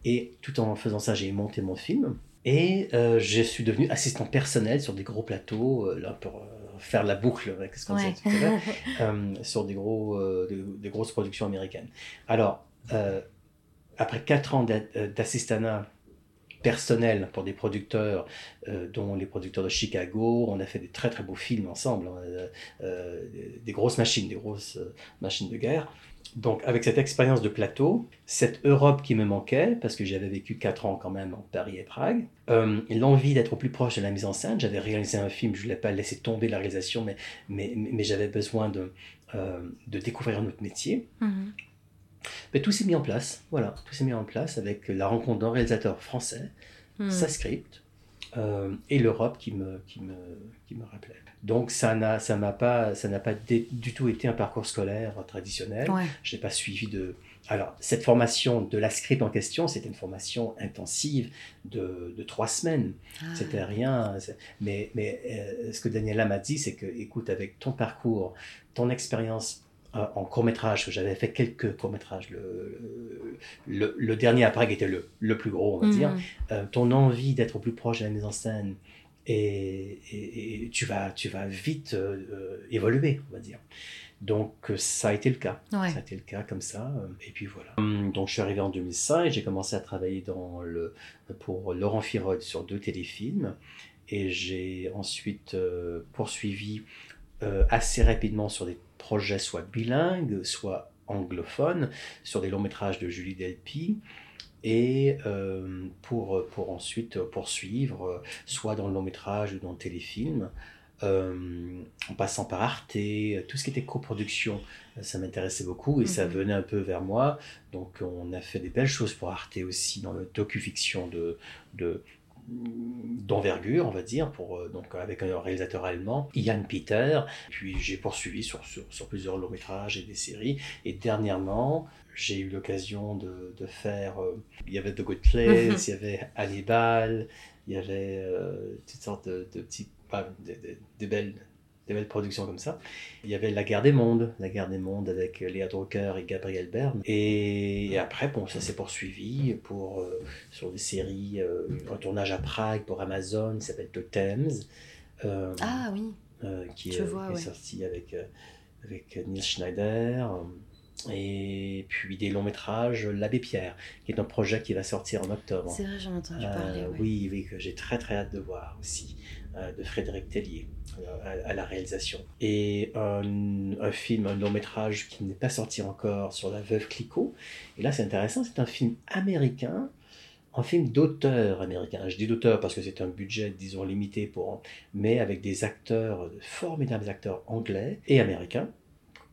Et tout en faisant ça, j'ai monté mon film. Et euh, je suis devenu assistant personnel sur des gros plateaux, euh, là pour euh, faire la boucle, avec ce qu'on ouais. disait tout à l'heure, euh, sur des, gros, euh, de, des grosses productions américaines. Alors, euh, après quatre ans d'assistanat personnel pour des producteurs, euh, dont les producteurs de Chicago, on a fait des très très beaux films ensemble, euh, euh, des grosses machines, des grosses euh, machines de guerre. Donc, avec cette expérience de plateau, cette Europe qui me manquait, parce que j'avais vécu quatre ans quand même en Paris et Prague, euh, l'envie d'être au plus proche de la mise en scène, j'avais réalisé un film, je ne l'ai pas laissé tomber la réalisation, mais, mais, mais j'avais besoin de, euh, de découvrir notre métier. Mm-hmm. Mais tout s'est mis en place, voilà, tout s'est mis en place avec la rencontre d'un réalisateur français, mm. sa script, euh, et l'Europe qui me, qui me, qui me rappelait. Donc ça n'a, ça m'a pas, ça n'a pas dé, du tout été un parcours scolaire traditionnel. Ouais. Je n'ai pas suivi de... Alors, cette formation de la script en question, c'était une formation intensive de, de trois semaines. Ah. C'était rien. Mais, mais euh, ce que Daniela m'a dit, c'est que, écoute, avec ton parcours, ton expérience euh, en court-métrage, j'avais fait quelques courts-métrages. Le, le, le dernier à Prague était le, le plus gros, on va mmh. dire. Euh, ton envie d'être au plus proche de la mise en scène, Et, et, et tu vas, tu vas vite euh, évoluer, on va dire. Donc, ça a été le cas. Ouais. Ça a été le cas comme ça. Et puis voilà. Donc, je suis arrivé en deux mille cinq, j'ai commencé à travailler dans le, pour Laurent Firode sur deux téléfilms. Et j'ai ensuite euh, poursuivi euh, assez rapidement sur des projets soit bilingues, soit anglophones, sur des longs métrages de Julie Delpy. Et euh, pour, pour ensuite poursuivre, soit dans le long-métrage ou dans le téléfilm, euh, en passant par Arte, tout ce qui était coproduction, ça m'intéressait beaucoup et mm-hmm. ça venait un peu vers moi. Donc on a fait des belles choses pour Arte aussi dans le docu-fiction de, de, d'envergure, on va dire, pour, donc avec un réalisateur allemand, Ian Peter. Puis j'ai poursuivi sur, sur, sur plusieurs longs-métrages et des séries. Et dernièrement... j'ai eu l'occasion de, de faire... Euh, il y avait The Good Place, il y avait Hannibal, il y avait euh, toutes sortes de, de petites... Bah, de, de, de belles, de belles productions comme ça. Il y avait La Guerre des Mondes, La Guerre des Mondes avec Léa Drucker et Gabriel Bern. Et, et après, bon, ça s'est poursuivi pour, euh, sur des séries, euh, un tournage à Prague pour Amazon, qui s'appelle The Thames. Euh, ah oui, euh, qui je est, vois, est ouais. sorti avec, avec Neil Schneider. Et puis des longs métrages, L'Abbé Pierre, qui est un projet qui va sortir en octobre. C'est vrai, j'en ai entendu parler. Euh, ouais. Oui, oui, que j'ai très très hâte de voir aussi, euh, de Frédéric Tellier euh, à, à la réalisation. Et un, un film, un long métrage qui n'est pas sorti encore sur La Veuve Clicquot. Et là, c'est intéressant, c'est un film américain, un film d'auteur américain. Je dis d'auteur parce que c'est un budget, disons, limité pour, mais avec des acteurs, de formidables acteurs anglais et américains,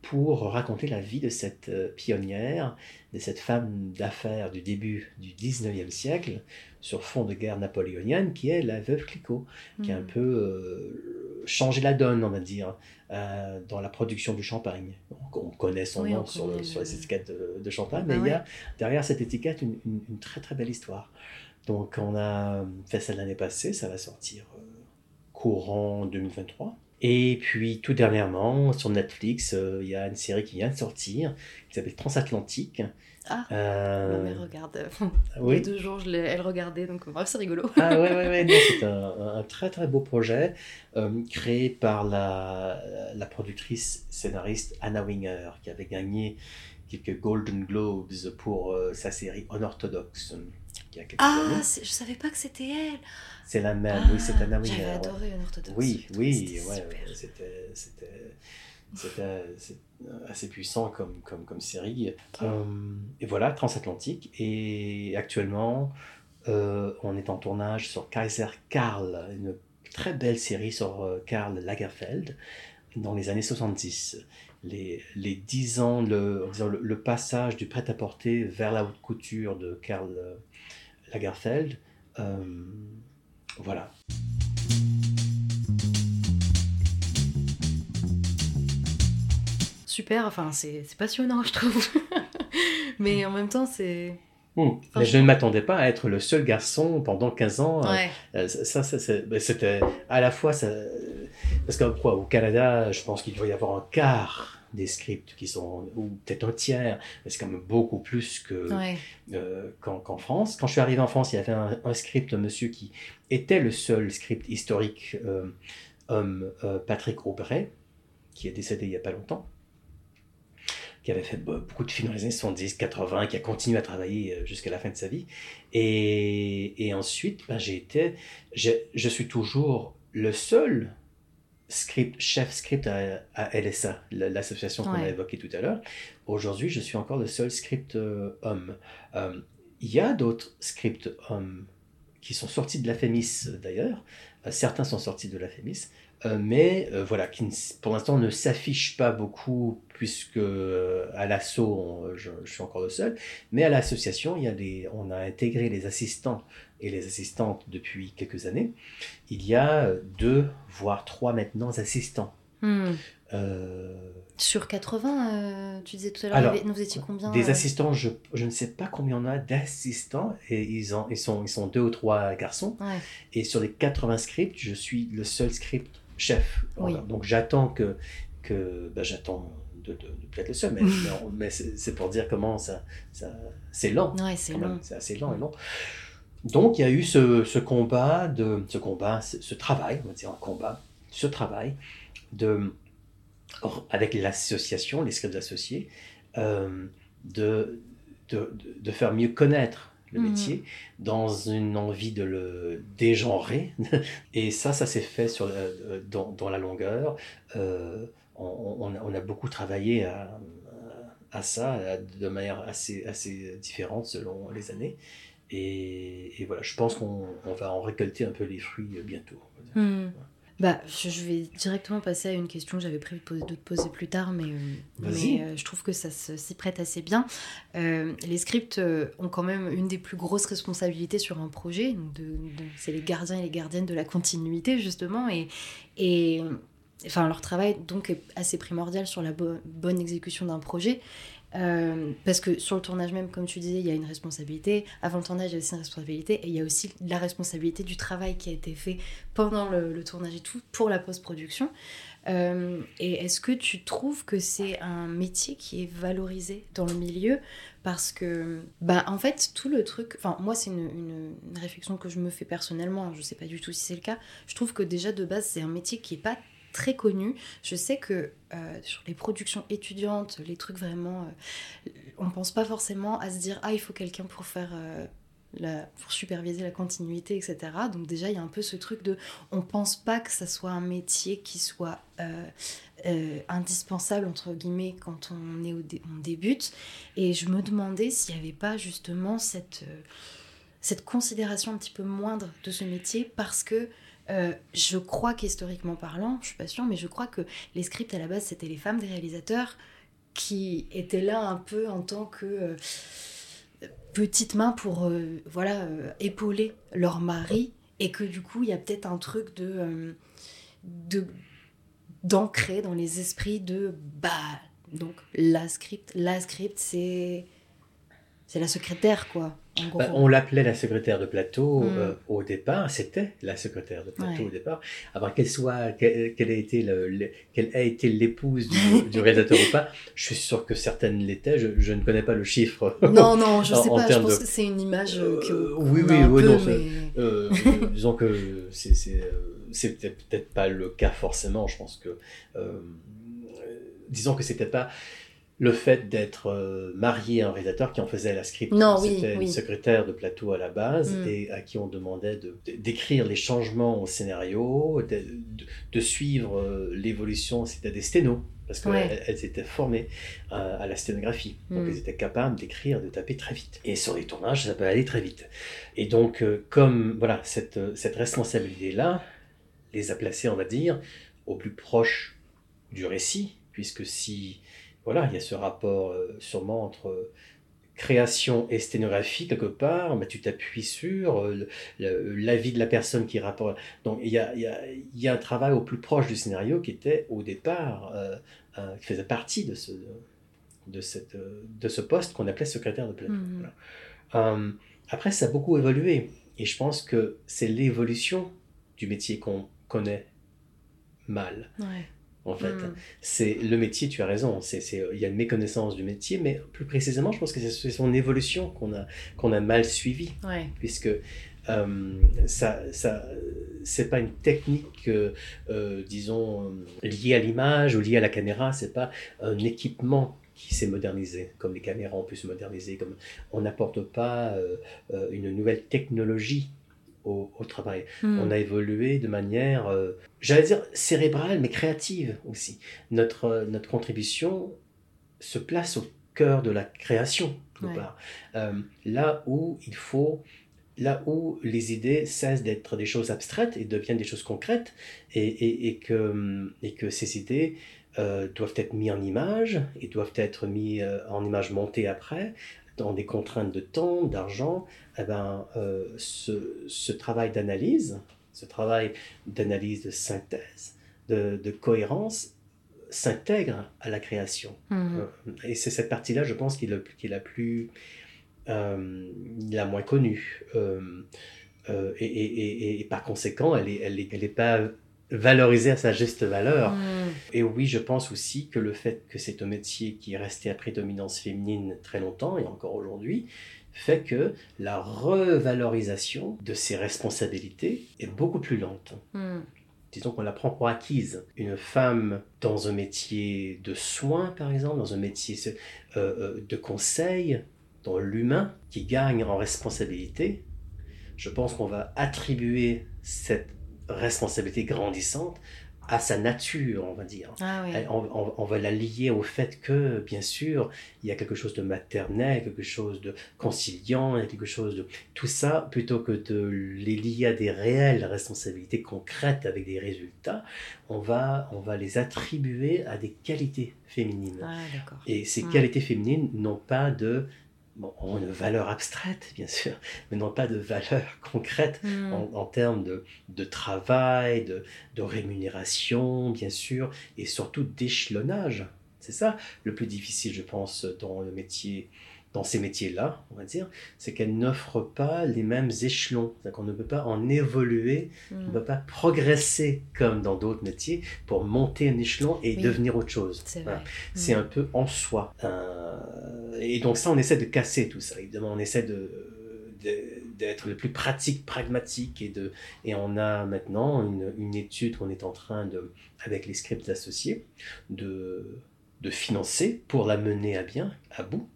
pour raconter la vie de cette euh, pionnière, de cette femme d'affaires du début du dix-neuvième siècle, sur fond de guerre napoléonienne, qui est la veuve Clicquot, mmh. qui a un peu euh, changé la donne, on va dire, euh, dans la production du champagne. Donc, on connaît son oui, nom sur, connaît le, le... sur les étiquettes de, de champagne, ah, mais ouais. il y a derrière cette étiquette une, une, une très très belle histoire. Donc on a fait ça l'année passée, ça va sortir euh, courant deux mille vingt-trois. Et puis, tout dernièrement, sur Netflix, il euh, y a une série qui vient de sortir, qui s'appelle Transatlantique. Ah, euh... non mais regarde, oui. il y a deux jours, je l'ai, elle regardait, donc bref, c'est rigolo. Ah ouais, ouais, ouais, non, c'est un, un très très beau projet, euh, créé par la, la productrice scénariste Anna Winger, qui avait gagné quelques Golden Globes pour euh, sa série Unorthodoxe. Ah, je savais pas que c'était elle. C'est la même, ah, oui, c'est Anna Winger. J'avais adoré Une Orthodoxe. Oui, oui, c'était, ouais, c'était, c'était, c'était, c'était assez puissant comme, comme, comme série. Ouais. Euh, et voilà, Transatlantique. Et actuellement, euh, on est en tournage sur Kaiser Karl, une très belle série sur Karl Lagerfeld dans les années soixante-dix. Les, les dix ans, le, le, le passage du prêt-à-porter vers la haute couture de Karl Lagerfeld, euh, voilà. Super, enfin c'est, c'est passionnant je trouve, mais en même temps c'est... Mmh. Mais je ne m'attendais pas à être le seul garçon pendant quinze ans. Ouais. Euh, ça, ça, ça, c'était à la fois ça, Parce qu'au quoi, au Canada, je pense qu'il doit y avoir un quart des scripts qui sont, ou peut-être un tiers, mais c'est quand même beaucoup plus que, ouais. euh, qu'en, qu'en France. Quand je suis arrivé en France, il y avait un, un script, un monsieur qui était le seul script historique euh, homme, euh, Patrick Aubray, qui est décédé il n'y a pas longtemps, qui avait fait beaucoup de films dans les années soixante-dix, quatre-vingts, qui a continué à travailler jusqu'à la fin de sa vie. Et, et ensuite, ben, j'ai été, j'ai, je suis toujours le seul script, chef script à, à L S A, l'association qu'on ouais. a évoquée tout à l'heure. Aujourd'hui, je suis encore le seul script euh, homme. Il euh, y a d'autres scripts hommes qui sont sortis de la FEMIS d'ailleurs. Euh, certains sont sortis de la FEMIS, euh, mais euh, voilà, qui pour l'instant ne s'affichent pas beaucoup puisque euh, à l'asso, on, je, je suis encore le seul. Mais à l'association, il y a des, on a intégré les assistants et les assistantes depuis quelques années. Il y a deux, voire trois maintenant assistants. Hmm. Euh... Sur quatre-vingts, euh, tu disais tout à l'heure, nous étions combien des euh... assistants, je, je ne sais pas combien on a d'assistants, et ils, en, ils, sont, ils sont deux ou trois garçons. Ouais. Et sur les quatre-vingts scripts, je suis le seul script chef. Oui. Alors, donc j'attends que... que ben, j'attends de, de, de peut-être le seul, mais, non, mais c'est, c'est pour dire comment ça... ça c'est lent. Ouais, c'est, lent. Même, c'est assez lent et long. Donc il y a eu ce, ce combat, de, ce, combat ce, ce travail, on va dire un combat, ce travail de, avec l'association, les scripts associés, euh, de, de, de faire mieux connaître le métier, mmh. dans une envie de le dégenrer. Et ça, ça s'est fait sur, euh, dans, dans la longueur. Euh, on, on, on a beaucoup travaillé à, à ça de manière assez, assez différente selon les années. Et, et voilà, je pense qu'on on va en récolter un peu les fruits bientôt. Mmh. Ouais. Bah, je vais directement passer à une question que j'avais prévu de, de te poser plus tard, mais, euh, mais euh, je trouve que ça se, s'y prête assez bien. Euh, les scripts euh, ont quand même une des plus grosses responsabilités sur un projet. Donc de, de, c'est les gardiens et les gardiennes de la continuité, justement. Et... et enfin, leur travail donc est assez primordial sur la bo- bonne exécution d'un projet, euh, parce que sur le tournage même, comme tu disais, il y a une responsabilité. Avant le tournage, il y a aussi une responsabilité, et il y a aussi la responsabilité du travail qui a été fait pendant le, le tournage et tout pour la post-production. Euh, et est-ce que tu trouves que c'est un métier qui est valorisé dans le milieu? Parce que, bah, en fait, tout le truc... Enfin, moi, c'est une, une, une réflexion que je me fais personnellement. Je ne sais pas du tout si c'est le cas. Je trouve que déjà, de base, c'est un métier qui n'est pas très connu. Je sais que euh, sur les productions étudiantes, les trucs vraiment, euh, on pense pas forcément à se dire ah il faut quelqu'un pour faire euh, la, pour superviser la continuité, et cetera. Donc déjà il y a un peu ce truc de on pense pas que ça soit un métier qui soit euh, euh, indispensable entre guillemets quand on est au dé- on débute. Et je me demandais s'il y avait pas justement cette euh, cette considération un petit peu moindre de ce métier, parce que Euh, je crois qu'historiquement parlant, je suis pas sûre, mais je crois que les scripts à la base c'était les femmes des réalisateurs qui étaient là un peu en tant que euh, petite main pour euh, voilà euh, épauler leur mari, et que du coup il y a peut-être un truc de, euh, de d'ancrer dans les esprits de bah donc la script la script c'est c'est la secrétaire quoi. Bah, on l'appelait la secrétaire de plateau mm. euh, au départ, c'était la secrétaire de plateau ouais. au départ. Avant qu'elle soit, qu'elle, qu'elle, ait, été le, le, qu'elle ait été l'épouse du, du réalisateur ou pas, je suis sûr que certaines l'étaient, je, je ne connais pas le chiffre. Non, non, je ne sais pas, je pense de... que c'est une image euh, que oui, oui, oui, peu, non, mais... euh, disons que c'est, c'est, c'est peut-être pas le cas forcément, je pense que, euh, disons que c'était pas... le fait d'être euh, marié à un réalisateur qui en faisait la script. Non, c'était oui, oui. une secrétaire de plateau à la base, mm. et à qui on demandait de, d'écrire les changements au scénario, de, de, de suivre euh, l'évolution. C'était des sténos, parce qu'elles ouais. étaient formées à, à la sténographie. Donc mm. elles étaient capables d'écrire, de taper très vite. Et sur les tournages, ça peut aller très vite. Et donc, euh, comme voilà, cette, cette responsabilité-là les a placées, on va dire, au plus proche du récit, puisque si... Voilà, il y a ce rapport euh, sûrement entre euh, création et sténographie quelque part, mais tu t'appuies sur euh, le, l'avis de la personne qui rapporte. Donc il y a, il y a, il y a un travail au plus proche du scénario qui était au départ, euh, euh, qui faisait partie de ce, de, cette, de ce poste qu'on appelait secrétaire de plateau. Mmh. Voilà. Euh, après, ça a beaucoup évolué, et je pense que c'est l'évolution du métier qu'on connaît mal. Ouais. En fait, mmh. c'est le métier, tu as raison, c'est, c'est, il y a une méconnaissance du métier, mais plus précisément, je pense que c'est, c'est son évolution qu'on a, qu'on a mal suivie, ouais. puisque euh, ça, ça, c'est pas une technique, euh, euh, disons, liée à l'image ou liée à la caméra, c'est pas un équipement qui s'est modernisé, comme les caméras ont pu se moderniser, comme on n'apporte pas euh, euh, une nouvelle technologie. Au, au travail. Mm. On a évolué de manière, euh, j'allais dire cérébrale, mais créative aussi. Notre, euh, notre contribution se place au cœur de la création, ouais. euh, là où il faut, là où les idées cessent d'être des choses abstraites et deviennent des choses concrètes, et, et, et, que, et que ces idées euh, doivent être mises en images, et doivent être mises euh, en images montées après, dans des contraintes de temps, d'argent. Eh ben, euh, ce, ce travail d'analyse, ce travail d'analyse de synthèse, de, de cohérence, s'intègre à la création. Mmh. Et c'est cette partie-là, je pense, qui est, le, qui est la plus, euh, la moins connue. Euh, euh, et, et, et, et par conséquent, elle est, elle est, elle est pas valorisée à sa juste valeur. Mmh. Et oui, je pense aussi que le fait que c'est un métier qui est resté à prédominance féminine très longtemps, et encore aujourd'hui, fait que la revalorisation de ses responsabilités est beaucoup plus lente. Mm. Disons qu'on la prend pour acquise. Une femme dans un métier de soins, par exemple, dans un métier euh, de conseil, dans l'humain, qui gagne en responsabilité, je pense qu'on va attribuer cette responsabilité grandissante à sa nature, on va dire. Ah oui. on, on, on va la lier au fait que, bien sûr, il y a quelque chose de maternel, quelque chose de conciliant, il y a quelque chose de... Tout ça, plutôt que de les lier à des réelles responsabilités concrètes avec des résultats, on va, on va les attribuer à des qualités féminines. Ah, d'accord. Et ces mmh. qualités féminines n'ont pas de... Bon, ont une valeur abstraite, bien sûr, mais n'ont pas de valeur concrète mmh. en, en termes de, de travail, de, de rémunération, bien sûr, et surtout d'échelonnage. C'est ça le plus difficile, je pense, dans le métier, dans ces métiers-là, on va dire, c'est qu'elles n'offrent pas les mêmes échelons. C'est-à-dire qu'on ne peut pas en évoluer, mmh. on ne peut pas progresser comme dans d'autres métiers pour monter un échelon et oui. devenir autre chose. C'est, voilà. c'est mmh. un peu en soi. Euh, Et donc ça, on essaie de casser tout ça. Évidemment, on essaie de, de, d'être le plus pratique, pragmatique. Et, de, et on a maintenant une, une étude qu'on est en train, de, avec les Scripts Associés, de, de financer pour la mener à bien, à bout.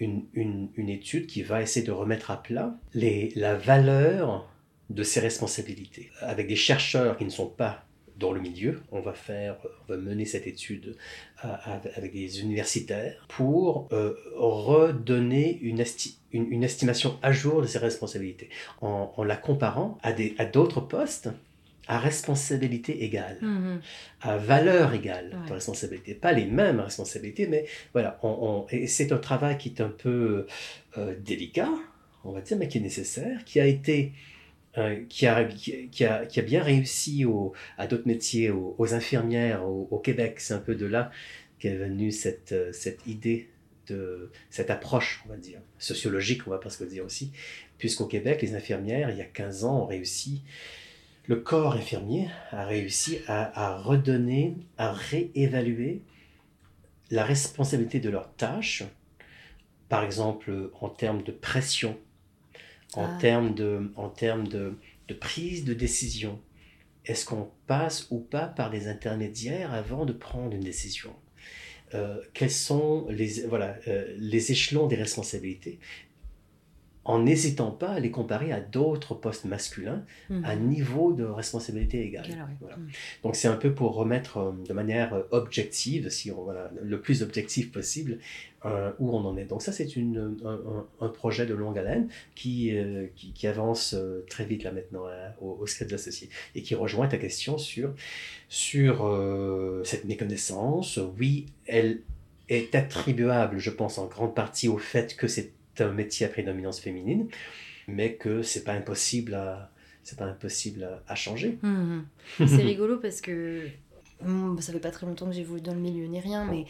Une, une, une étude qui va essayer de remettre à plat les, la valeur de ces responsabilités. Avec des chercheurs qui ne sont pas dans le milieu, on va faire, on va mener cette étude à, à, avec des universitaires pour euh, redonner une, esti- une, une estimation à jour de ces responsabilités en, en la comparant à, des, à d'autres postes à responsabilité égale, mm-hmm. à valeur égale ouais. de responsabilité. Pas les mêmes responsabilités, mais voilà. On, on, et c'est un travail qui est un peu euh, délicat, on va dire, mais qui est nécessaire, qui a été... Euh, qui, a, qui, a, qui a bien réussi au, à d'autres métiers, aux, aux infirmières au, au Québec. C'est un peu de là qu'est venue cette, cette idée, de, cette approche, on va dire, sociologique, on va presque dire aussi, puisqu'au Québec, les infirmières, il y a quinze ans, ont réussi, le corps infirmier a réussi à, à redonner, à réévaluer la responsabilité de leurs tâches, par exemple en termes de pression, en ah. termes de, en termes de, de prise de décision. Est-ce qu'on passe ou pas par des intermédiaires avant de prendre une décision ? euh, Quels sont les, voilà, euh, les échelons des responsabilités ? En n'hésitant pas à les comparer à d'autres postes masculins mmh. à niveau de responsabilité égale. Alors, oui. Voilà. Mmh. Donc c'est un peu pour remettre euh, de manière euh, objective, si on, voilà, le plus objectif possible, euh, où on en est. Donc ça c'est une, un, un projet de longue haleine qui, euh, qui, qui avance euh, très vite là maintenant hein, au, au Scripts Associés et qui rejoint ta question sur, sur euh, cette méconnaissance. Oui, elle est attribuable, je pense, en grande partie au fait que c'est un métier à prédominance féminine, mais que c'est pas impossible à, c'est pas impossible à, à changer. Mmh. C'est rigolo parce que ça fait pas très longtemps que j'évolue dans le milieu ni rien, mais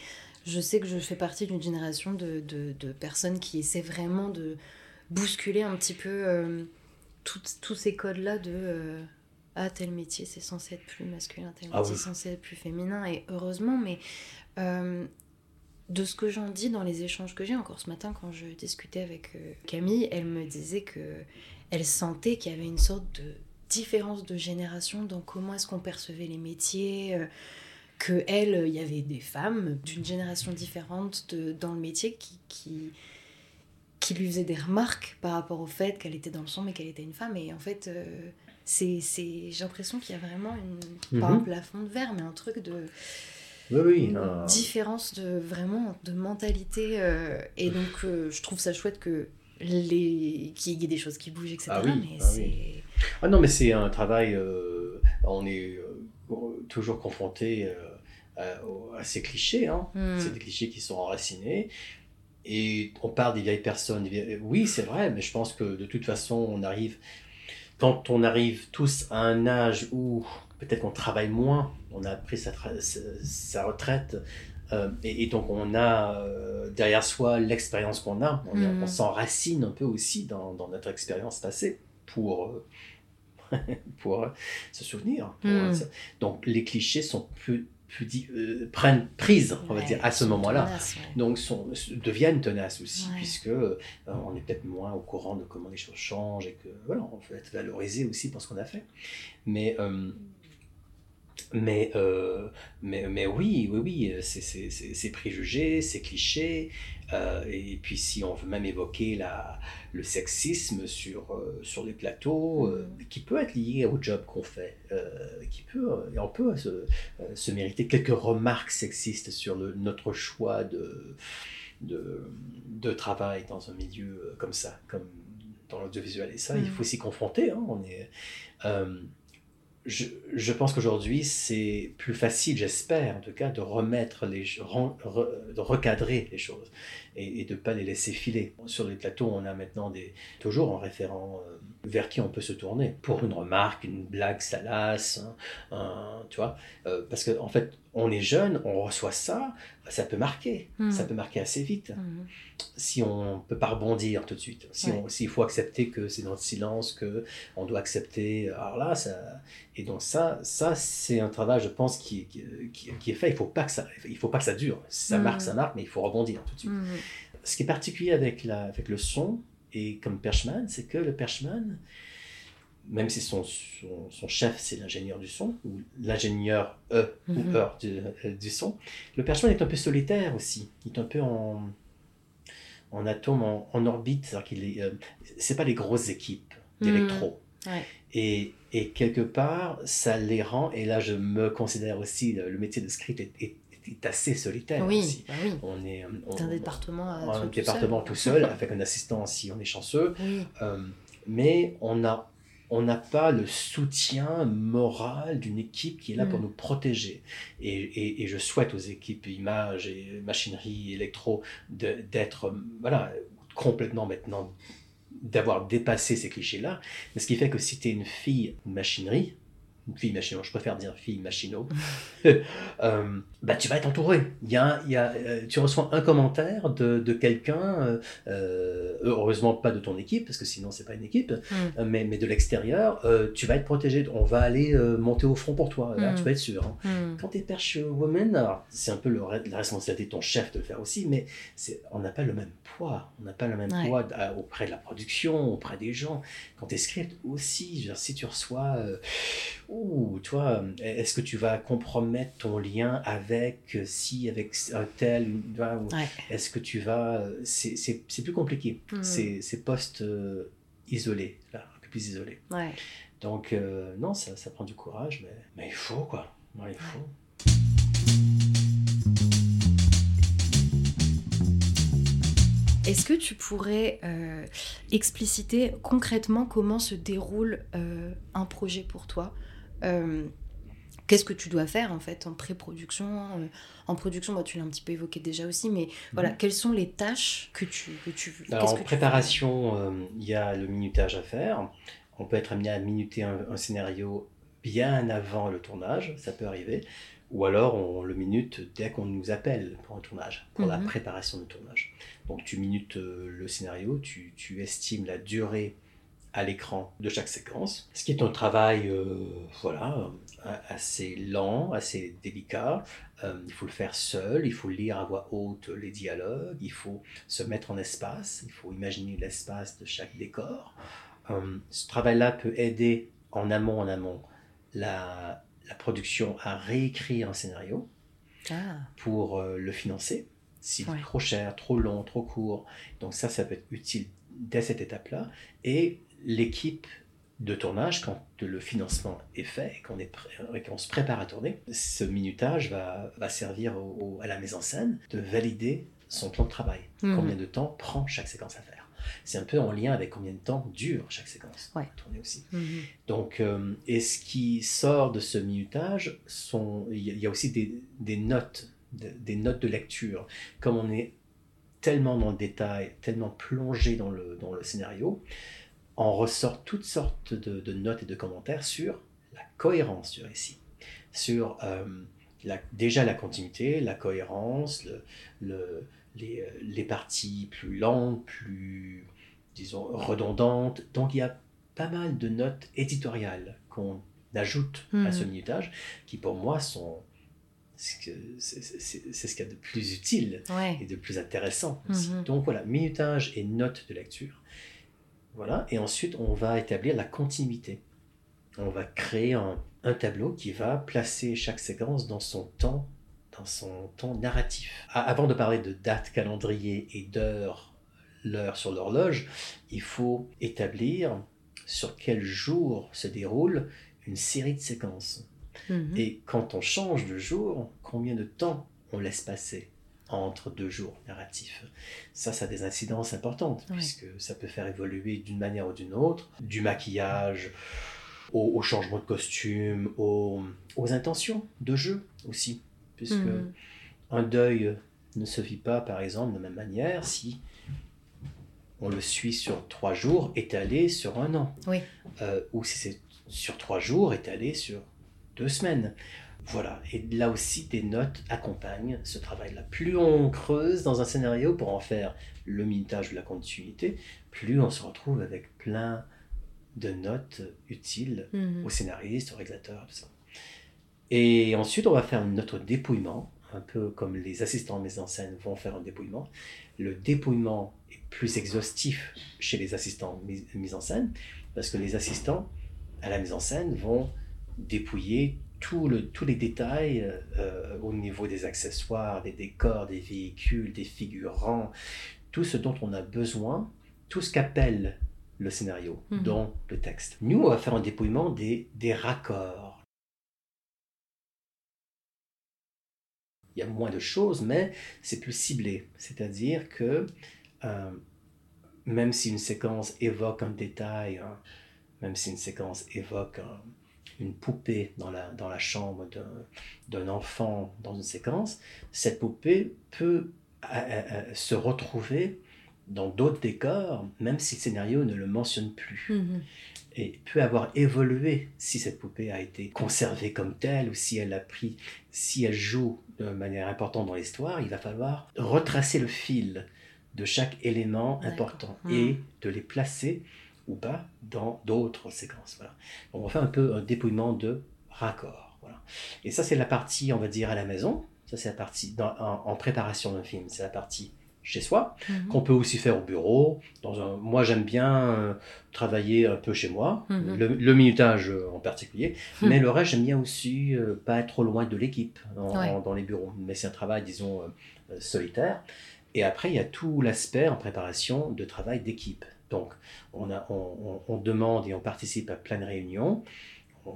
je sais que je fais partie d'une génération de, de, de personnes qui essaient vraiment de bousculer un petit peu euh, tout, tous ces codes-là de euh, ah tel métier c'est censé être plus masculin, tel ah métier c'est oui. censé être plus féminin, et heureusement. Mais euh, de ce que j'en dis dans les échanges que j'ai, encore ce matin quand je discutais avec euh, Camille, elle me disait qu'elle sentait qu'il y avait une sorte de différence de génération dans comment est-ce qu'on percevait les métiers, euh, qu'elle, il euh, y avait des femmes d'une génération différente de, dans le métier qui... qui qui lui faisait des remarques par rapport au fait qu'elle était dans le son mais qu'elle était une femme. Et en fait euh, c'est, c'est... j'ai l'impression qu'il y a vraiment une... mm-hmm. pas un plafond de verre mais un truc de oui, oui, une euh... différence de vraiment de mentalité euh... et donc euh, je trouve ça chouette que les... qu'il y ait des choses qui bougent, etc. Ah oui, mais ah c'est... oui. Ah non, mais c'est un travail euh... on est euh, toujours confronté euh, à, à ces clichés, hein. Mm. C'est des clichés qui sont enracinés. Et on parle des vieilles personnes. Oui, c'est vrai, mais je pense que de toute façon, on arrive, quand on arrive tous à un âge où peut-être qu'on travaille moins, on a pris sa, tra- sa retraite, euh, et, et donc on a euh, derrière soi l'expérience qu'on a. On, mmh. on s'enracine un peu aussi dans, dans notre expérience passée pour, euh, pour euh, se souvenir. Pour, mmh. ça. Donc les clichés sont plus... Dit, euh, prennent prise, on ouais, va dire, à ce moment-là. Tenaces, ouais. Donc, sont, deviennent tenaces aussi, ouais. puisque euh, on est peut-être moins au courant de comment les choses changent et que, voilà, on peut être valorisé aussi pour ce qu'on a fait. Mais, euh, mais, euh, mais, mais oui, oui, oui, c'est, c'est, c'est, c'est préjugés, c'est clichés. Euh, et puis, si on veut même évoquer la, le sexisme sur, euh, sur les plateaux, euh, qui peut être lié au job qu'on fait, euh, qui peut, et on peut se, euh, se mériter quelques remarques sexistes sur le, notre choix de, de, de travail dans un milieu comme ça, comme dans l'audiovisuel. Et ça, mmh. il faut s'y confronter. Hein, on est, euh, Je, je pense qu'aujourd'hui, c'est plus facile, j'espère en tout cas, de remettre les, de recadrer les choses et, et de ne pas les laisser filer. Sur les plateaux, on a maintenant des, toujours un référent euh, vers qui on peut se tourner pour une remarque, une blague salace, hein, un, tu vois, euh, parce qu'en en fait, on est jeune, on reçoit ça, ça peut marquer, mmh. ça peut marquer assez vite. Mmh. Si on ne peut pas rebondir tout de suite, si ouais. on, s'il faut accepter que c'est dans le silence, qu'on doit accepter, alors là, ça, et donc ça, ça c'est un travail, je pense, qui, qui, qui est fait. Il ne faut pas que ça, il faut pas que ça dure. Si ça mmh. marque, ça marque, mais il faut rebondir tout de suite. Mmh. Ce qui est particulier avec, la, avec le son, et comme Perchman, c'est que le Perchman, même si son, son, son chef, c'est l'ingénieur du son, ou l'ingénieur E, mm-hmm. ou E du, du son, le Perchman est un peu solitaire aussi. Il est un peu en, en atome, en, en orbite. C'est-à-dire qu'il est, euh, c'est pas les grosses équipes d'électro. Mm-hmm. Ouais. Et, et quelque part, ça les rend, et là je me considère aussi, le, le métier de script est, est est assez solitaire oui, aussi. Bah oui. On est on, un département, à on, un tout, département seul. tout seul avec un assistant si on est chanceux, oui. euh, mais on a on n'a pas le soutien moral d'une équipe qui est là mm. pour nous protéger. Et, et, et je souhaite aux équipes images et machinerie électro de, d'être voilà complètement maintenant d'avoir dépassé ces clichés là. Mais ce qui fait que si t'es une fille machinerie fille machinot, je préfère dire fille machinot, euh, bah, tu vas être entouré. Il y a, il y a, euh, tu reçois un commentaire de, de quelqu'un, euh, heureusement pas de ton équipe, parce que sinon c'est pas une équipe, mm. mais, mais de l'extérieur, euh, tu vas être protégé. On va aller euh, monter au front pour toi, là, mm. tu vas être sûr. Hein. Mm. Quand t'es perchwoman, alors, c'est un peu le, la responsabilité de ton chef de le faire aussi, mais c'est, on n'a pas le même poids. On n'a pas le même ouais. poids à, auprès de la production, auprès des gens. Quand t'es script aussi, genre, si tu reçois... Euh, Ouh, toi, est-ce que tu vas compromettre ton lien avec si avec un tel, ouais. est-ce que tu vas, c'est c'est c'est plus compliqué, mmh. c'est c'est poste euh, isolé là, un peu plus isolé. Ouais. Donc euh, non, ça ça prend du courage, mais mais il faut quoi, non, il faut. Est-ce que tu pourrais euh, expliciter concrètement comment se déroule euh, un projet pour toi? Euh, qu'est-ce que tu dois faire en fait en pré-production, hein, en production, bah, tu l'as un petit peu évoqué déjà aussi, mais voilà, mmh. quelles sont les tâches que tu, que tu alors, en que préparation, il euh, y a le minutage à faire. On peut être amené à minuter un, un scénario bien avant le tournage, ça peut arriver, ou alors on le minute dès qu'on nous appelle pour un tournage, pour mmh. la préparation du tournage. Donc tu minutes euh, le scénario, tu, tu estimes la durée à l'écran de chaque séquence, ce qui est un travail euh, voilà, assez lent, assez délicat. Euh, il faut le faire seul, il faut lire à voix haute les dialogues, il faut se mettre en espace, il faut imaginer l'espace de chaque décor. Euh, ce travail-là peut aider en amont, en amont, la, la production à réécrire un scénario ah. pour euh, le financer, si ouais. trop cher, trop long, trop court. Donc ça, ça peut être utile dès cette étape-là. Et l'équipe de tournage, quand le financement est fait et qu'on, est pré- qu'on se prépare à tourner, ce minutage va, va servir au, au, à la mise en scène de valider son plan de travail. Mmh. Combien de temps prend chaque séquence à faire? C'est un peu en lien avec combien de temps dure chaque séquence ouais. à tourner aussi. Mmh. Donc, euh, et ce qui sort de ce minutage, il y, y a aussi des, des notes, de, des notes de lecture. Comme on est tellement dans le détail, tellement plongé dans le, dans le scénario, on ressort toutes sortes de, de notes et de commentaires sur la cohérence du récit, sur euh, la, déjà la continuité, la cohérence, le, le, les, les parties plus lentes, plus, disons, redondantes. Donc il y a pas mal de notes éditoriales qu'on ajoute mmh. à ce minutage, qui pour moi sont... C'est, c'est, c'est, c'est ce qu'il y a de plus utile ouais. et de plus intéressant aussi. Mmh. Donc voilà, minutage et notes de lecture. Voilà, et ensuite on va établir la continuité. On va créer un, un tableau qui va placer chaque séquence dans son temps, dans son temps narratif. À, avant de parler de date, calendrier et d'heure, l'heure sur l'horloge, il faut établir sur quel jour se déroule une série de séquences. Mmh. Et quand on change de jour, combien de temps on laisse passer entre deux jours narratifs? Ça, ça a des incidences importantes, ouais. puisque ça peut faire évoluer d'une manière ou d'une autre, du maquillage au, au changement de costume, au, aux intentions de jeu aussi, puisque mmh. un deuil ne se vit pas, par exemple, de la même manière si on le suit sur trois jours étalé sur un an, oui. euh, ou si c'est sur trois jours étalé sur deux semaines. Voilà, et là aussi des notes accompagnent ce travail-là. Plus on creuse dans un scénario pour en faire le minutage de la continuité, plus on se retrouve avec plein de notes utiles mmh. aux scénaristes, aux réalisateurs, tout ça. Et ensuite on va faire notre dépouillement, un peu comme les assistants de mise en scène vont faire un dépouillement. Le dépouillement est plus exhaustif chez les assistants de mise en scène, parce que les assistants à la mise en scène vont dépouiller Tout le, tous les détails euh, au niveau des accessoires, des décors, des véhicules, des figurants, tout ce dont on a besoin, tout ce qu'appelle le scénario, mmh. dont le texte. Nous, on va faire un dépouillement des, des raccords. Il y a moins de choses, mais c'est plus ciblé. C'est-à-dire que euh, même si une séquence évoque un détail, hein, même si une séquence évoque un une poupée dans la, dans la chambre d'un, d'un enfant dans une séquence, cette poupée peut à, à, se retrouver dans d'autres décors, même si le scénario ne le mentionne plus. Mmh. Et peut avoir évolué si cette poupée a été conservée comme telle, ou si elle a pris, si elle joue de manière importante dans l'histoire, il va falloir retracer le fil de chaque élément D'accord. important mmh. et de les placer ou pas dans d'autres séquences. Voilà. On fait un peu un dépouillement de raccords. Voilà. Et ça, c'est la partie, on va dire, à la maison. Ça, c'est la partie dans, en, en préparation d'un film. C'est la partie chez soi, mm-hmm. qu'on peut aussi faire au bureau. Dans un, moi, j'aime bien euh, travailler un peu chez moi, mm-hmm. le, le minutage euh, en particulier. Mm-hmm. Mais le reste, j'aime bien aussi euh, pas être trop loin de l'équipe en, ouais. en, dans les bureaux. Mais c'est un travail, disons, euh, solitaire. Et après, il y a tout l'aspect en préparation de travail d'équipe. Donc, on, a, on, on, on demande et on participe à plein de réunions. On,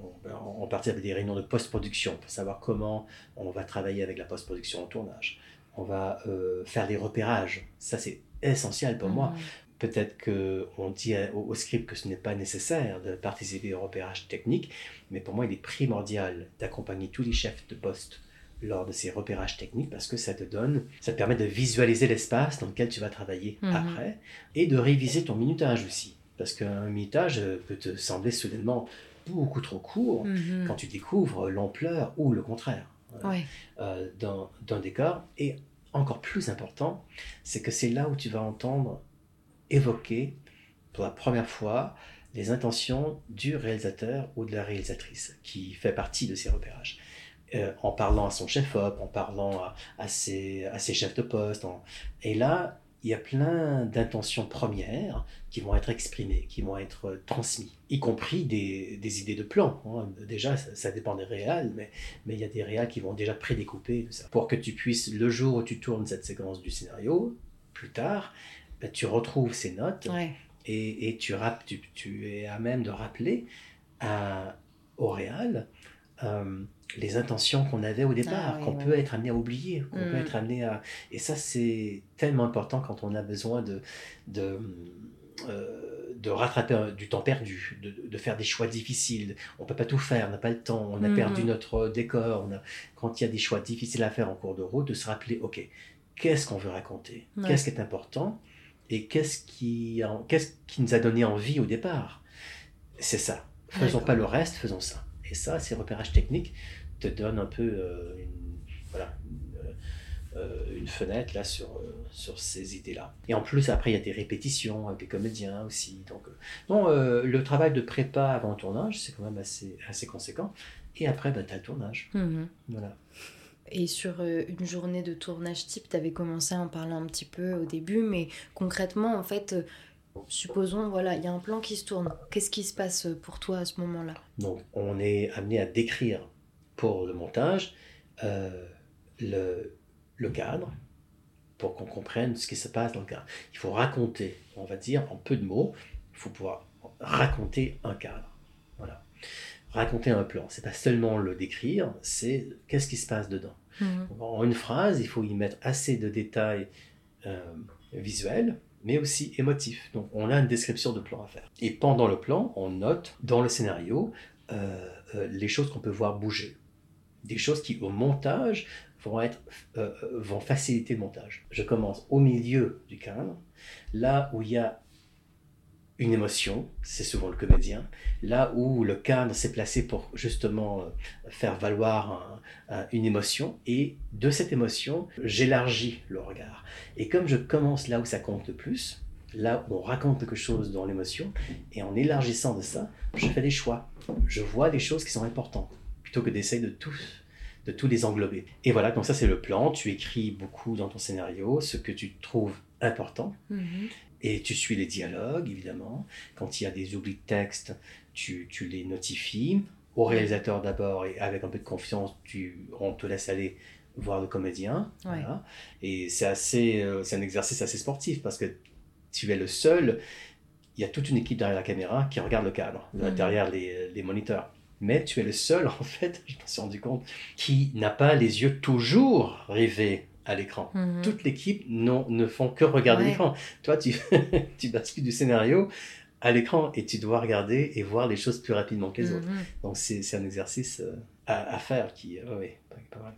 on participe à des réunions de post-production pour savoir comment on va travailler avec la post-production en tournage. On va euh, faire des repérages. Ça, c'est essentiel pour mmh. moi. Peut-être qu'on dit au, au script que ce n'est pas nécessaire de participer au repérage technique, mais pour moi, il est primordial d'accompagner tous les chefs de poste lors de ces repérages techniques, parce que ça te donne, ça te permet de visualiser l'espace dans lequel tu vas travailler mmh. après, et de réviser ton minutage aussi, parce qu'un minutage peut te sembler soudainement beaucoup trop court mmh. quand tu découvres l'ampleur ou le contraire oui. euh, d'un, d'un décor. Et encore plus important, c'est que c'est là où tu vas entendre évoquer pour la première fois les intentions du réalisateur ou de la réalisatrice qui fait partie de ces repérages. Euh, en parlant à son chef-op, en parlant à, à, ses, à ses chefs de poste. En... Et là, il y a plein d'intentions premières qui vont être exprimées, qui vont être transmises, y compris des, des idées de plans. Hein. Déjà, ça, ça dépend des réals, mais mais il y a des réals qui vont déjà prédécouper tout ça. Pour que tu puisses, le jour où tu tournes cette séquence du scénario, plus tard, ben, tu retrouves ces notes ouais. et, et tu, rap, tu, tu es à même de rappeler à, au réal euh, les intentions qu'on avait au départ, ah, oui, qu'on oui, peut oui. être amené à oublier, qu'on mm. peut être amené à... Et ça, c'est tellement important quand on a besoin de, de, euh, de rattraper du temps perdu, de, de faire des choix difficiles. On ne peut pas tout faire, on n'a pas le temps, on a mm. perdu notre décor. On a... Quand il y a des choix difficiles à faire en cours de route, de se rappeler, OK, qu'est-ce qu'on veut raconter ? Ouais. Qu'est-ce qui est important ? Et qu'est-ce qui, a... qu'est-ce qui nous a donné envie au départ ? C'est ça. Faisons D'accord. pas le reste, faisons ça. Et ça, ces repérages techniques te donnent un peu euh, une, voilà, une, euh, une fenêtre là, sur, euh, sur ces idées-là. Et en plus, après, il y a des répétitions avec des comédiens aussi. Donc, euh, donc euh, le travail de prépa avant le tournage, c'est quand même assez, assez conséquent. Et après, bah, tu as le tournage. Mmh. Voilà. Et sur une journée de tournage type, tu avais commencé à en parler un petit peu au début, mais concrètement, en fait... Supposons, voilà, il y a un plan qui se tourne. Qu'est-ce qui se passe pour toi à ce moment-là ? Donc, on est amené à décrire pour le montage euh, le, le cadre pour qu'on comprenne ce qui se passe dans le cadre. Il faut raconter, on va dire, en peu de mots, il faut pouvoir raconter un cadre. Voilà. Raconter un plan, c'est pas seulement le décrire, c'est qu'est-ce qui se passe dedans. Mmh. En une phrase, il faut y mettre assez de détails euh, visuels, mais aussi émotif. Donc, on a une description de plan à faire. Et pendant le plan, on note dans le scénario euh, euh, les choses qu'on peut voir bouger. Des choses qui, au montage, vont, être, euh, vont faciliter le montage. Je commence au milieu du cadre, là où il y a une émotion, c'est souvent le comédien, là où le cadre s'est placé pour justement euh, faire valoir un, un, une émotion, et de cette émotion, j'élargis le regard. Et comme je commence là où ça compte le plus, là où on raconte quelque chose dans l'émotion, et en élargissant de ça, je fais des choix. Je vois des choses qui sont importantes, plutôt que d'essayer de tout, de tout les englober. Et voilà, comme ça c'est le plan, tu écris beaucoup dans ton scénario ce que tu trouves important, mm-hmm. Et tu suis les dialogues, évidemment. Quand il y a des oublis de texte, tu, tu les notifies. Au réalisateur d'abord, et avec un peu de confiance, tu, on te laisse aller voir le comédien. Ouais. Voilà. Et c'est, assez, c'est un exercice assez sportif, parce que tu es le seul. Il y a toute une équipe derrière la caméra qui regarde le cadre, mmh. derrière les, les moniteurs. Mais tu es le seul, en fait, je me suis rendu compte, qui n'a pas les yeux toujours rivés à l'écran. Mmh. Toute l'équipe non, ne font que regarder ouais. l'écran. Toi, tu, tu bascules du scénario à l'écran et tu dois regarder et voir les choses plus rapidement que les mmh. autres. Donc, c'est, c'est un exercice à, à faire qui euh, ouais, pas, pas mal.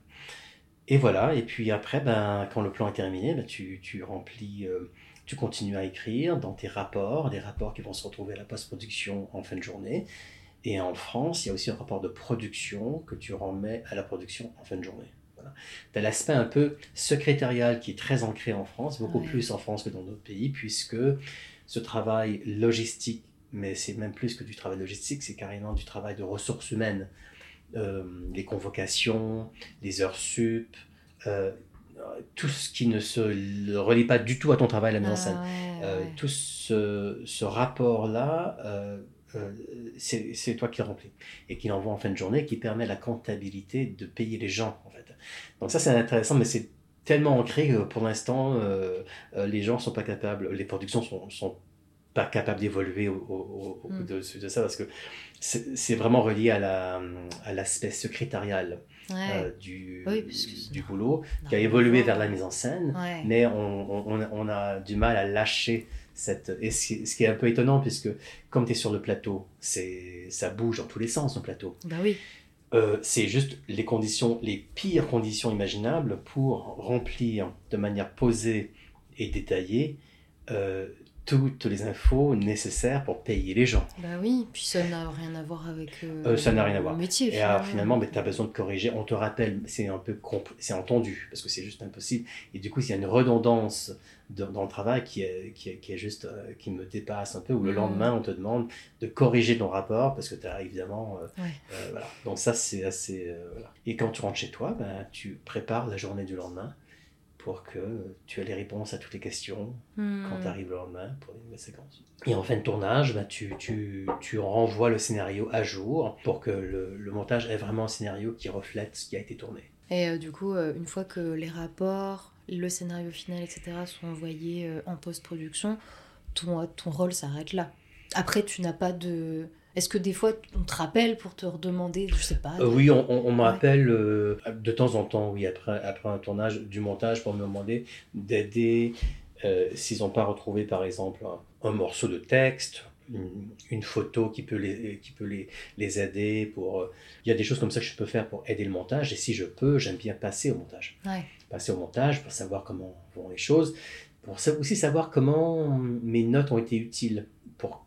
Et voilà. Et puis après, ben, quand le plan est terminé, ben, tu, tu remplis, euh, tu continues à écrire dans tes rapports, des rapports qui vont se retrouver à la post-production en fin de journée. Et en France, il y a aussi un rapport de production que tu remets à la production en fin de journée. Tu as l'aspect un peu secrétarial qui est très ancré en France, beaucoup ouais. plus en France que dans d'autres pays, puisque ce travail logistique, mais c'est même plus que du travail logistique, c'est carrément du travail de ressources humaines. Euh, les convocations, les heures sup, euh, tout ce qui ne se relie pas du tout à ton travail à la mise ah, en scène. Ouais, euh, ouais. Tout ce, ce rapport-là, euh, euh, c'est, c'est toi qui le remplis et qui l'envoie en fin de journée, qui permet la comptabilité de payer les gens, en fait. Donc ça, c'est intéressant, mais c'est tellement ancré que pour l'instant, euh, les gens sont pas capables, les productions sont, sont pas capables d'évoluer au, au, au, mm. de, de ça, parce que c'est, c'est vraiment relié à, la, à l'aspect secrétarial ouais. euh, du, oui, puisque... du boulot, non. qui a évolué non. vers la mise en scène, ouais. mais on, on, on a du mal à lâcher cette... Et ce qui est un peu étonnant, puisque comme tu es sur le plateau, c'est, ça bouge dans tous les sens, le plateau. Ben oui. Euh, c'est juste les conditions, les pires conditions imaginables pour remplir de manière posée et détaillée euh, toutes les infos nécessaires pour payer les gens. Bah oui, puis ça n'a rien à voir avec euh, euh, ça n'a rien à voir. Le métier. Et alors, finalement, ben, tu as besoin de corriger, on te rappelle, c'est un peu compl- c'est entendu, parce que c'est juste impossible. Et du coup, il y a une redondance de, dans le travail qui, est, qui, est, qui, est juste, euh, qui me dépasse un peu, où le mmh. lendemain, on te demande de corriger ton rapport, parce que tu as évidemment... Euh, ouais. euh, voilà. Donc ça, c'est assez... Euh, voilà. Et quand tu rentres chez toi, ben, tu prépares la journée du lendemain, pour que tu aies les réponses à toutes les questions mmh. quand tu arrives le lendemain pour les nouvelles séquences. Et en fin de tournage, bah, tu, tu, tu renvoies le scénario à jour pour que le, le montage ait vraiment un scénario qui reflète ce qui a été tourné. Et euh, du coup, euh, une fois que les rapports, le scénario final, et cetera sont envoyés euh, en post-production, ton, ton rôle s'arrête là. Après, tu n'as pas de... Est-ce que des fois, on te rappelle pour te redemander, je sais pas... Euh, oui, on, on, on me rappelle ouais. euh, de temps en temps, oui, après, après un tournage, du montage, pour me demander d'aider, euh, s'ils n'ont pas retrouvé, par exemple, un, un morceau de texte, une, une photo qui peut, les, qui peut les, les aider pour... Il y a des choses comme ça que je peux faire pour aider le montage, et si je peux, j'aime bien passer au montage. Ouais. Passer au montage pour savoir comment vont les choses, pour aussi savoir comment mes notes ont été utiles pour...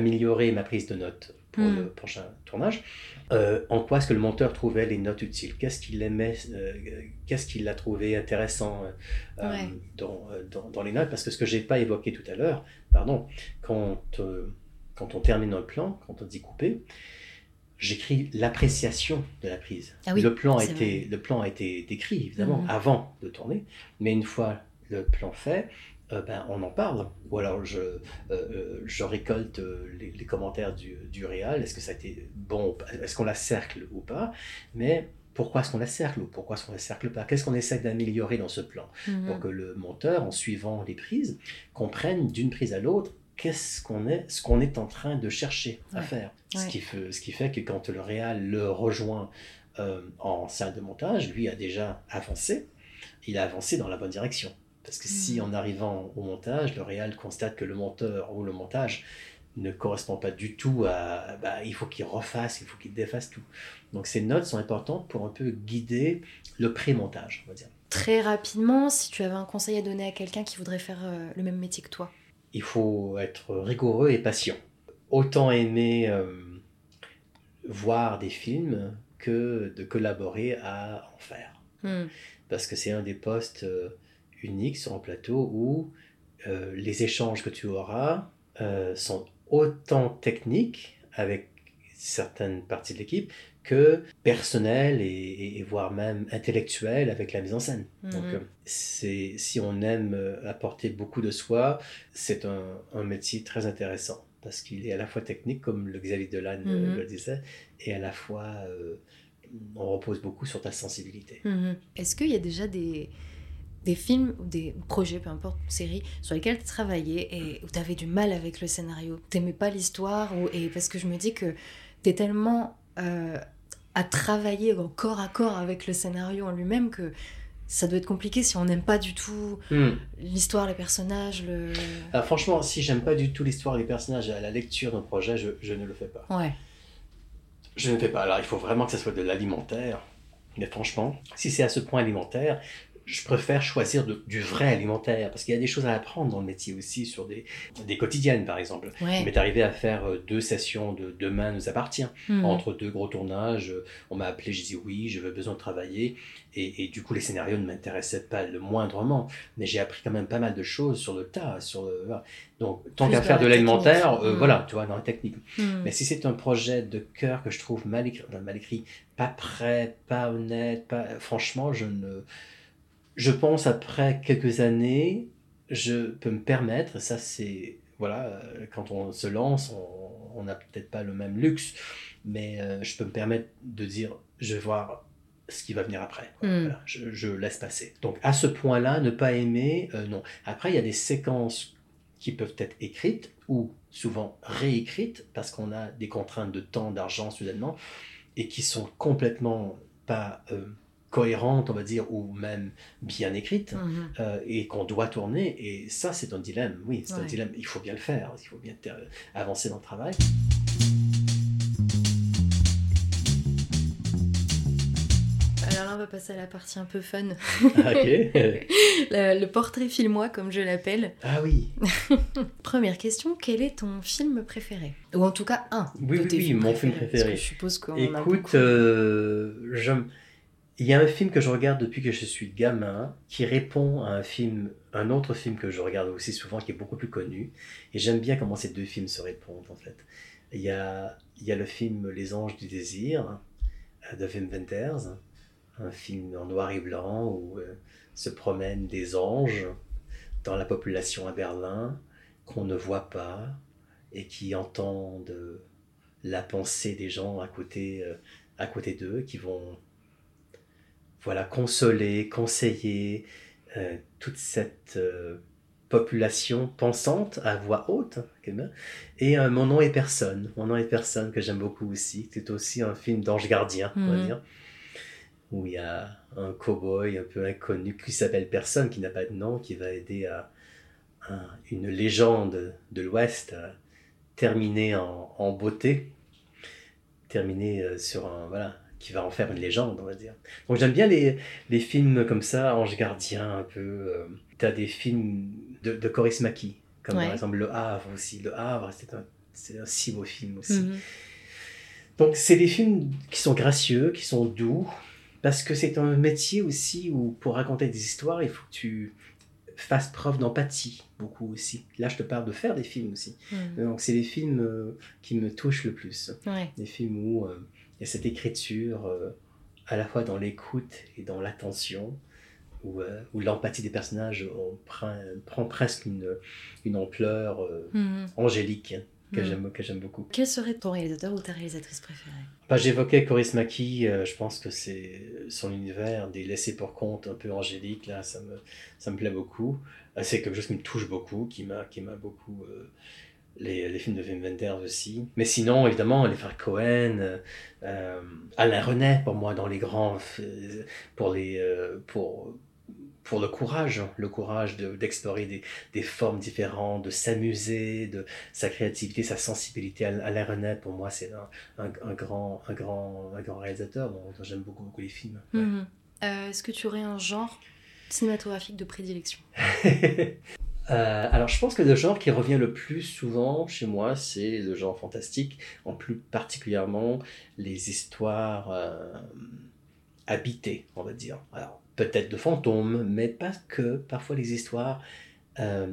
améliorer ma prise de notes pour mmh. le prochain tournage. Euh, en quoi est-ce que le monteur trouvait les notes utiles ? Qu'est-ce qu'il aimait, euh, qu'est-ce qu'il a trouvé intéressant euh, ouais. dans, dans, dans les notes ? Parce que ce que je n'ai pas évoqué tout à l'heure, pardon, quand, euh, quand on termine un plan, quand on dit couper, j'écris l'appréciation de la prise. Ah oui, le, plan a été, le plan a été décrit, évidemment, mmh. avant de tourner, mais une fois le plan fait, Euh, ben, on en parle, ou alors je, euh, je récolte euh, les, les commentaires du, du réal, est-ce que ça a été bon, est-ce qu'on la cercle ou pas, mais pourquoi est-ce qu'on la cercle ou pourquoi est-ce qu'on la cercle pas, qu'est-ce qu'on essaie d'améliorer dans ce plan, mm-hmm. pour que le monteur, en suivant les prises, comprenne d'une prise à l'autre qu'est-ce qu'on est, ce qu'on est en train de chercher à ouais. faire, ouais. Ce, qui fait, ce qui fait que quand le réal le rejoint euh, en salle de montage, lui a déjà avancé, il a avancé dans la bonne direction. Parce que si, en arrivant au montage, le réal constate que le monteur ou le montage ne correspond pas du tout à... Bah, il faut qu'il refasse, il faut qu'il défasse tout. Donc, ces notes sont importantes pour un peu guider le pré-montage, on va dire. Très rapidement, si tu avais un conseil à donner à quelqu'un qui voudrait faire euh, le même métier que toi. Il faut être rigoureux et patient. Autant aimer euh, voir des films que de collaborer à en faire. Mm. Parce que c'est un des postes... Euh, unique sur un plateau où euh, les échanges que tu auras euh, sont autant techniques avec certaines parties de l'équipe que personnelles et, et, et voire même intellectuelles avec la mise en scène. Mmh. Donc, euh, c'est, si on aime apporter beaucoup de soi, c'est un, un métier très intéressant parce qu'il est à la fois technique, comme le Xavier Delanne mmh. le disait, et à la fois euh, on repose beaucoup sur ta sensibilité. Mmh. Est-ce qu'il y a déjà des... des films ou des projets, peu importe, séries sur lesquelles tu travaillais et où tu avais du mal avec le scénario, t'aimais pas l'histoire ou, et parce que je me dis que t'es tellement euh, à travailler au corps à corps avec le scénario en lui-même que ça doit être compliqué si on n'aime pas du tout mmh. l'histoire, les personnages, le... Alors franchement, si j'aime pas du tout l'histoire, les personnages à la lecture d'un projet, je, je ne le fais pas. Ouais. Je ne le fais pas. Alors il faut vraiment que ça soit de l'alimentaire, mais franchement, si c'est à ce point alimentaire, je préfère choisir de, du vrai alimentaire parce qu'il y a des choses à apprendre dans le métier aussi sur des, des quotidiennes par exemple. Ouais. Il m'est arrivé à faire deux sessions de Demain nous appartient. Mmh. Entre deux gros tournages, on m'a appelé, je dis oui, j'avais besoin de travailler et, et du coup les scénarios ne m'intéressaient pas le moindrement, mais j'ai appris quand même pas mal de choses sur le tas. Sur le... Donc tant plus qu'à faire de l'alimentaire, euh, mmh. voilà, tu vois, dans la technique. Mmh. Mais si c'est un projet de cœur que je trouve mal écrit, mal écrit, pas prêt, pas honnête, pas... franchement je ne... Je pense, après quelques années, je peux me permettre, ça c'est, voilà, quand on se lance, on n'a peut-être pas le même luxe, mais euh, je peux me permettre de dire, je vais voir ce qui va venir après, quoi. Mm. Voilà, je, je laisse passer. Donc à ce point-là, ne pas aimer, euh, non. Après, il y a des séquences qui peuvent être écrites, ou souvent réécrites, parce qu'on a des contraintes de temps, d'argent, soudainement, et qui sont complètement pas... Euh, cohérente, on va dire, ou même bien écrite, mmh. euh, et qu'on doit tourner. Et ça, c'est un dilemme, oui, c'est ouais. un dilemme. Il faut bien le faire, il faut bien ter- avancer dans le travail. va passer à la partie un peu fun. Ah, ok. le, le portrait filmois, comme je l'appelle. Ah oui. Première question, quel est ton film préféré ? Ou en tout cas, un oui, de oui, tes oui, films préférés. Oui, oui, mon film préféré. Je suppose qu'on Écoute, a beaucoup. Euh, j'aime... Il y a un film que je regarde depuis que je suis gamin, qui répond à un film, un autre film que je regarde aussi souvent, qui est beaucoup plus connu. Et j'aime bien comment ces deux films se répondent, en fait. Il y a, il y a le film Les Anges du Désir, de Wim Wenders, un film en noir et blanc où euh, se promènent des anges dans la population à Berlin, qu'on ne voit pas et qui entendent euh, la pensée des gens à côté, euh, à côté d'eux, qui vont... Voilà, consoler, conseiller euh, toute cette euh, population pensante à voix haute. Et euh, Mon Nom est Personne, Mon Nom est Personne, que j'aime beaucoup aussi. C'est aussi un film d'ange gardien, mmh. on va dire, où il y a un cow-boy un peu inconnu qui s'appelle Personne, qui n'a pas de nom, qui va aider à, à une légende de l'Ouest à terminer en, en beauté, terminer euh, sur un... voilà. Qui va en faire une légende, on va dire. Donc j'aime bien les, les films comme ça, Ange Gardien, un peu. Euh, t'as des films de, de Kaurismäki, comme ouais. par exemple Le Havre aussi. Le Havre, c'est un, c'est un si beau film aussi. Mm-hmm. Donc c'est des films qui sont gracieux, qui sont doux, parce que c'est un métier aussi où pour raconter des histoires, il faut que tu fasses preuve d'empathie, beaucoup aussi. Là, je te parle de faire des films aussi. Mm-hmm. Donc c'est les films euh, qui me touchent le plus. Ouais. Des films où... Euh, Il y a cette écriture euh, à la fois dans l'écoute et dans l'attention, où, euh, où l'empathie des personnages on prend, prend presque une, une ampleur euh, mmh. angélique hein, que, mmh. j'aime, que j'aime beaucoup. Quel serait ton réalisateur ou ta réalisatrice préférée ? bah, J'évoquais Kaurismäki, euh, je pense que c'est son univers des laissés pour compte un peu angélique, là, ça, me, ça me plaît beaucoup. C'est quelque chose qui me touche beaucoup, qui m'a, qui m'a beaucoup... Euh, Les, les films de Wim Wenders aussi. Mais sinon, évidemment, les frères Cohen, euh, Alain Resnais, pour moi, dans les grands... Pour, les, euh, pour, pour le courage, le courage de, d'explorer des, des formes différentes, de s'amuser, de sa créativité, sa sensibilité. Alain Resnais, pour moi, c'est un, un, un, grand, un, grand, un grand réalisateur. Bon, j'aime beaucoup, beaucoup les films. Ouais. Mmh. Euh, est-ce que tu aurais un genre cinématographique de prédilection ? Euh, alors je pense que le genre qui revient le plus souvent chez moi, c'est le genre fantastique, en plus particulièrement les histoires euh, habitées, on va dire. Alors peut-être de fantômes, mais pas que, parfois les histoires euh,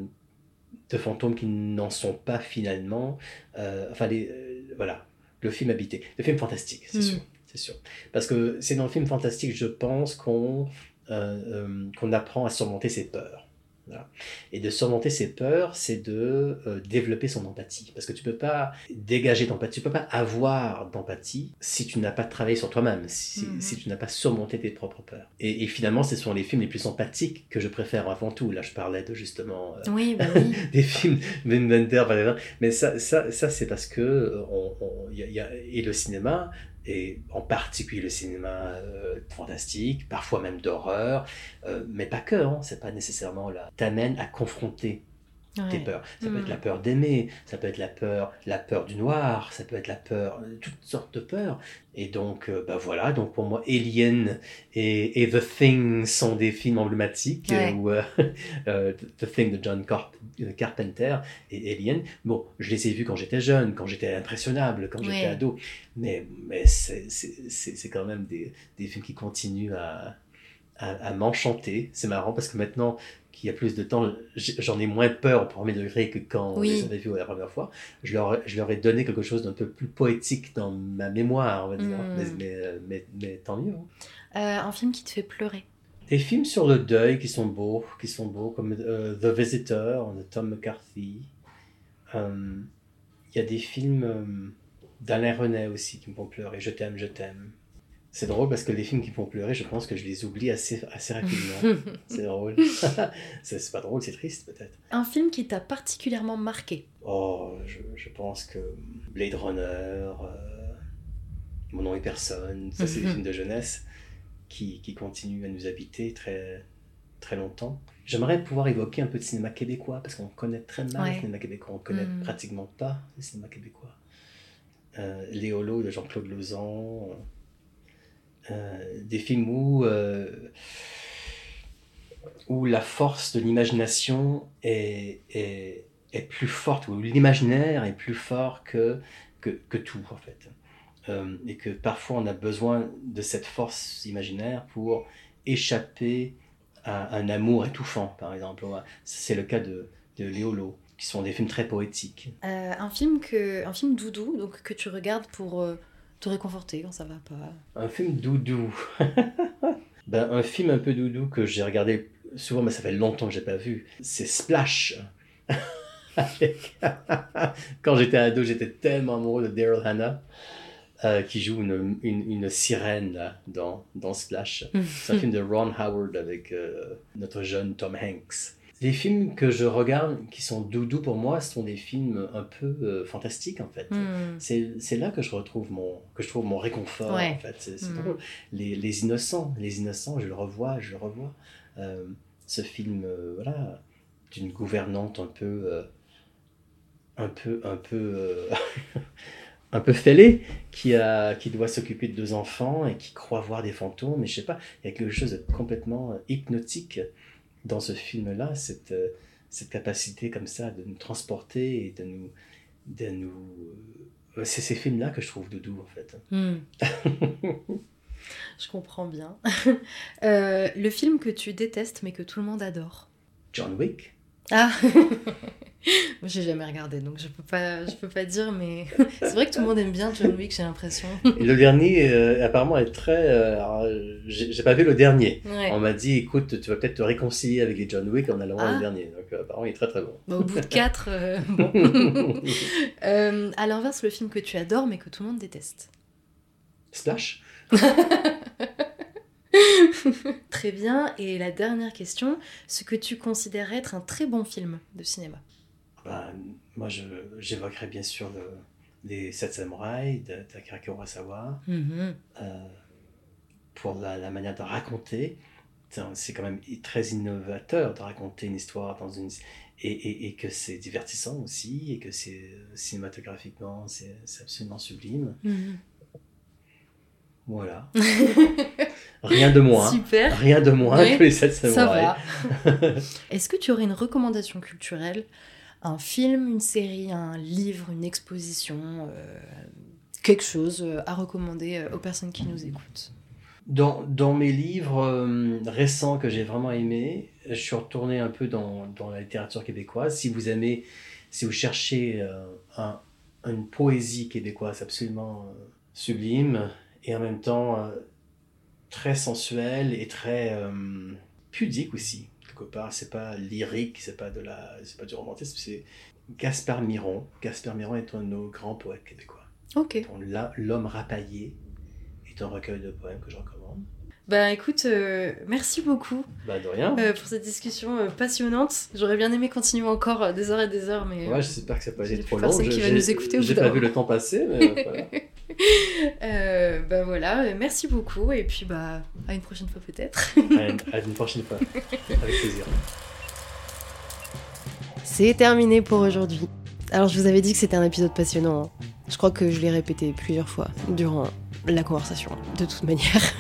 de fantômes qui n'en sont pas finalement, euh, enfin les, euh, voilà, le film habité, le film fantastique, c'est mmh. sûr, c'est sûr. Parce que c'est dans le film fantastique, je pense, qu'on, euh, euh, qu'on apprend à surmonter ses peurs. Voilà. Et de surmonter ses peurs, c'est de euh, développer son empathie. Parce que tu ne peux pas dégager d'empathie, tu ne peux pas avoir d'empathie si tu n'as pas travaillé sur toi-même, si, mm-hmm. si tu n'as pas surmonté tes propres peurs. Et, et finalement, ce sont les films les plus empathiques que je préfère avant tout. Là, je parlais de justement euh, oui, bah oui. des films Wim Wenders, mais ça, ça, ça, c'est parce que on, on, y a, y a, et le cinéma. Et en particulier le cinéma euh, fantastique, parfois même d'horreur, euh, mais pas que, hein, c'est pas nécessairement là. T'amène à confronter ouais. tes peurs. Ça mmh. peut être la peur d'aimer, ça peut être la peur, la peur du noir, ça peut être la peur, toutes sortes de peurs. Et donc, euh, bah voilà, donc pour moi, Alien et, et The Thing sont des films emblématiques, ouais. ou euh, euh, The Thing de John Carp- Carpenter et Alien. Bon, je les ai vus quand j'étais jeune, quand j'étais impressionnable, quand ouais. j'étais ado, mais, mais c'est, c'est, c'est, c'est quand même des, des films qui continuent à, à, à m'enchanter. C'est marrant parce que maintenant qu'il y a plus de temps, j'en ai moins peur au premier degré que quand oui. je les avais vus la première fois. Je leur, je leur ai donné quelque chose d'un peu plus poétique dans ma mémoire, on va dire. Mmh. Mais, mais, mais, mais tant mieux. Hein. Euh, un film qui te fait pleurer. Des films sur le deuil qui sont beaux, qui sont beaux comme euh, The Visitor de Tom McCarthy. Il euh, y a des films euh, d'Alain Resnais aussi qui me font pleurer. Je t'aime, je t'aime. C'est drôle parce que les films qui me font pleurer, je pense que je les oublie assez, assez rapidement. C'est drôle. c'est, c'est pas drôle, c'est triste peut-être. Un film qui t'a particulièrement marqué ? Oh, je, je pense que Blade Runner, euh, Mon Nom est Personne, ça c'est des films de jeunesse qui, qui continuent à nous habiter très, très longtemps. J'aimerais pouvoir évoquer un peu de cinéma québécois parce qu'on connaît très mal ouais. le cinéma québécois, on connaît mmh. pratiquement pas le cinéma québécois. Euh, Léolo de Jean-Claude Lauzon... euh, des films où, euh, où la force de l'imagination est, est, est plus forte, où l'imaginaire est plus fort que, que, que tout, en fait. Euh, et que parfois, on a besoin de cette force imaginaire pour échapper à un amour étouffant, par exemple. C'est le cas de, de Léolo, qui sont des films très poétiques. Euh, un, film que, un film doudou, donc, que tu regardes pour euh, te réconforter quand ça va pas. Un film doudou ben, un film un peu doudou que j'ai regardé souvent, mais ça fait longtemps que je n'ai pas vu, c'est Splash. Quand j'étais ado, j'étais tellement amoureux de Daryl Hannah, euh, qui joue une, une, une sirène là, dans, dans Splash. C'est un film de Ron Howard avec euh, notre jeune Tom Hanks. Les films que je regarde, qui sont doudous pour moi, sont des films un peu euh, fantastiques, en fait. Mm. C'est, c'est là que je retrouve mon, que je trouve mon réconfort, ouais. en fait. C'est, c'est mm. drôle. Les, les Innocents, Les Innocents, je le revois, je le revois. Euh, ce film, euh, voilà, d'une gouvernante un peu... Euh, un peu... un peu... Euh, un peu fêlée, qui, a, qui doit s'occuper de deux enfants et qui croit voir des fantômes, et je sais pas, il y a quelque chose de complètement hypnotique dans ce film-là, cette, cette capacité comme ça de nous transporter et de nous... De nous... C'est ces films-là que je trouve doudou, en fait. Mm. Je comprends bien. Euh, le film que tu détestes, mais que tout le monde adore. John Wick. Ah. Moi, j'ai jamais regardé, donc je peux pas, je peux pas dire, mais c'est vrai que tout le monde aime bien John Wick, j'ai l'impression. Le dernier, euh, apparemment, est très... Euh, alors, j'ai, j'ai pas vu le dernier. Ouais. On m'a dit, écoute, tu vas peut-être te réconcilier avec les John Wick en allant voir ah. le dernier. Donc, euh, apparemment, il est très, très bon. Bah, au bout de quatre, euh, bon. euh, à l'inverse, le film que tu adores, mais que tout le monde déteste. Slash. Très bien. Et la dernière question, ce que tu considères être un très bon film de cinéma. Ben, moi, je, j'évoquerais bien sûr le, les Sept Samouraïs d'Akira Kurosawa, mm-hmm. euh, pour la, la manière de raconter. C'est quand même très innovateur de raconter une histoire dans une, et, et, et que c'est divertissant aussi, et que c'est cinématographiquement, c'est, c'est absolument sublime. Mm-hmm. Voilà. Rien de moins. Super. Rien de moins oui, que les Sept Samouraïs. Ça va. Est-ce que tu aurais une recommandation culturelle? Un film, une série, un livre, une exposition, euh, quelque chose à recommander aux personnes qui nous écoutent. Dans, dans mes livres euh, récents que j'ai vraiment aimés, je suis retourné un peu dans, dans la littérature québécoise. Si vous aimez, si vous cherchez euh, un, une poésie québécoise absolument euh, sublime et en même temps euh, très sensuelle et très euh, pudique aussi. Part, c'est pas lyrique, c'est pas de la, c'est pas du romantisme, c'est Gaspard Miron. Gaspard Miron est un de nos grands poètes québécois. Ok. Là, L'Homme rapaillé est un recueil de poèmes que je recommande. Bah écoute, euh, merci beaucoup. Bah de rien. Euh, pour cette discussion euh, passionnante, j'aurais bien aimé continuer encore euh, des heures et des heures, mais. Euh, ouais, j'espère que ça n'a pas été trop long. J'ai, j'ai, j'ai pas vu le temps passer, mais voilà. Euh, bah voilà, merci beaucoup et puis bah à une prochaine fois peut-être. À une prochaine fois, avec plaisir. C'est terminé pour aujourd'hui. Alors je vous avais dit que c'était un épisode passionnant. Hein. Je crois que je l'ai répété plusieurs fois durant la conversation, de toute manière.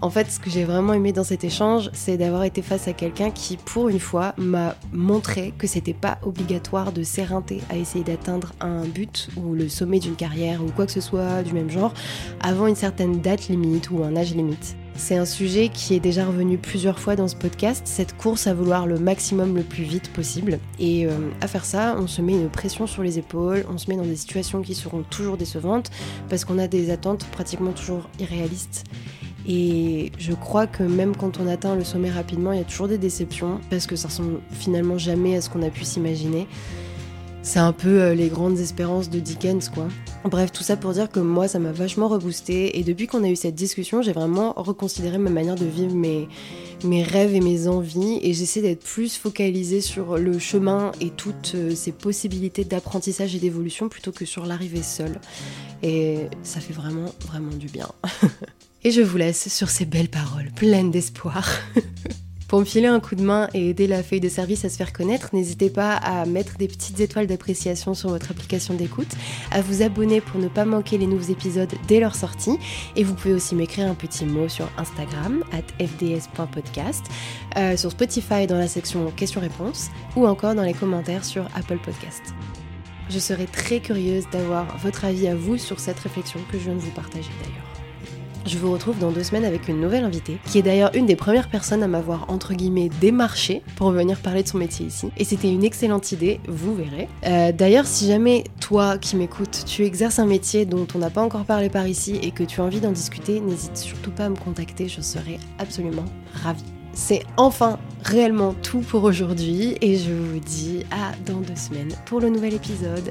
En fait, ce que j'ai vraiment aimé dans cet échange, c'est d'avoir été face à quelqu'un qui, pour une fois, m'a montré que c'était pas obligatoire de s'éreinter à essayer d'atteindre un but ou le sommet d'une carrière ou quoi que ce soit du même genre avant une certaine date limite ou un âge limite. C'est un sujet qui est déjà revenu plusieurs fois dans ce podcast, cette course à vouloir le maximum le plus vite possible. Et euh, à faire ça, on se met une pression sur les épaules, on se met dans des situations qui seront toujours décevantes, parce qu'on a des attentes pratiquement toujours irréalistes. Et je crois que même quand on atteint le sommet rapidement, il y a toujours des déceptions, parce que ça ressemble finalement jamais à ce qu'on a pu s'imaginer. C'est un peu les grandes espérances de Dickens, quoi. Bref, tout ça pour dire que moi, ça m'a vachement reboostée. Et depuis qu'on a eu cette discussion, j'ai vraiment reconsidéré ma manière de vivre mes, mes rêves et mes envies. Et j'essaie d'être plus focalisée sur le chemin et toutes ces possibilités d'apprentissage et d'évolution plutôt que sur l'arrivée seule. Et ça fait vraiment, vraiment du bien. Et je vous laisse sur ces belles paroles pleines d'espoir. Pour me filer un coup de main et aider La Feuille de Service à se faire connaître, n'hésitez pas à mettre des petites étoiles d'appréciation sur votre application d'écoute, à vous abonner pour ne pas manquer les nouveaux épisodes dès leur sortie, et vous pouvez aussi m'écrire un petit mot sur Instagram, at f d s point podcast, euh, sur Spotify dans la section questions-réponses, ou encore dans les commentaires sur Apple Podcast. Je serais très curieuse d'avoir votre avis à vous sur cette réflexion que je viens de vous partager d'ailleurs. Je vous retrouve dans deux semaines avec une nouvelle invitée, qui est d'ailleurs une des premières personnes à m'avoir entre guillemets démarché pour venir parler de son métier ici. Et c'était une excellente idée, vous verrez. Euh, d'ailleurs, si jamais toi qui m'écoutes, tu exerces un métier dont on n'a pas encore parlé par ici et que tu as envie d'en discuter, n'hésite surtout pas à me contacter, je serai absolument ravie. C'est enfin réellement tout pour aujourd'hui et je vous dis à dans deux semaines pour le nouvel épisode.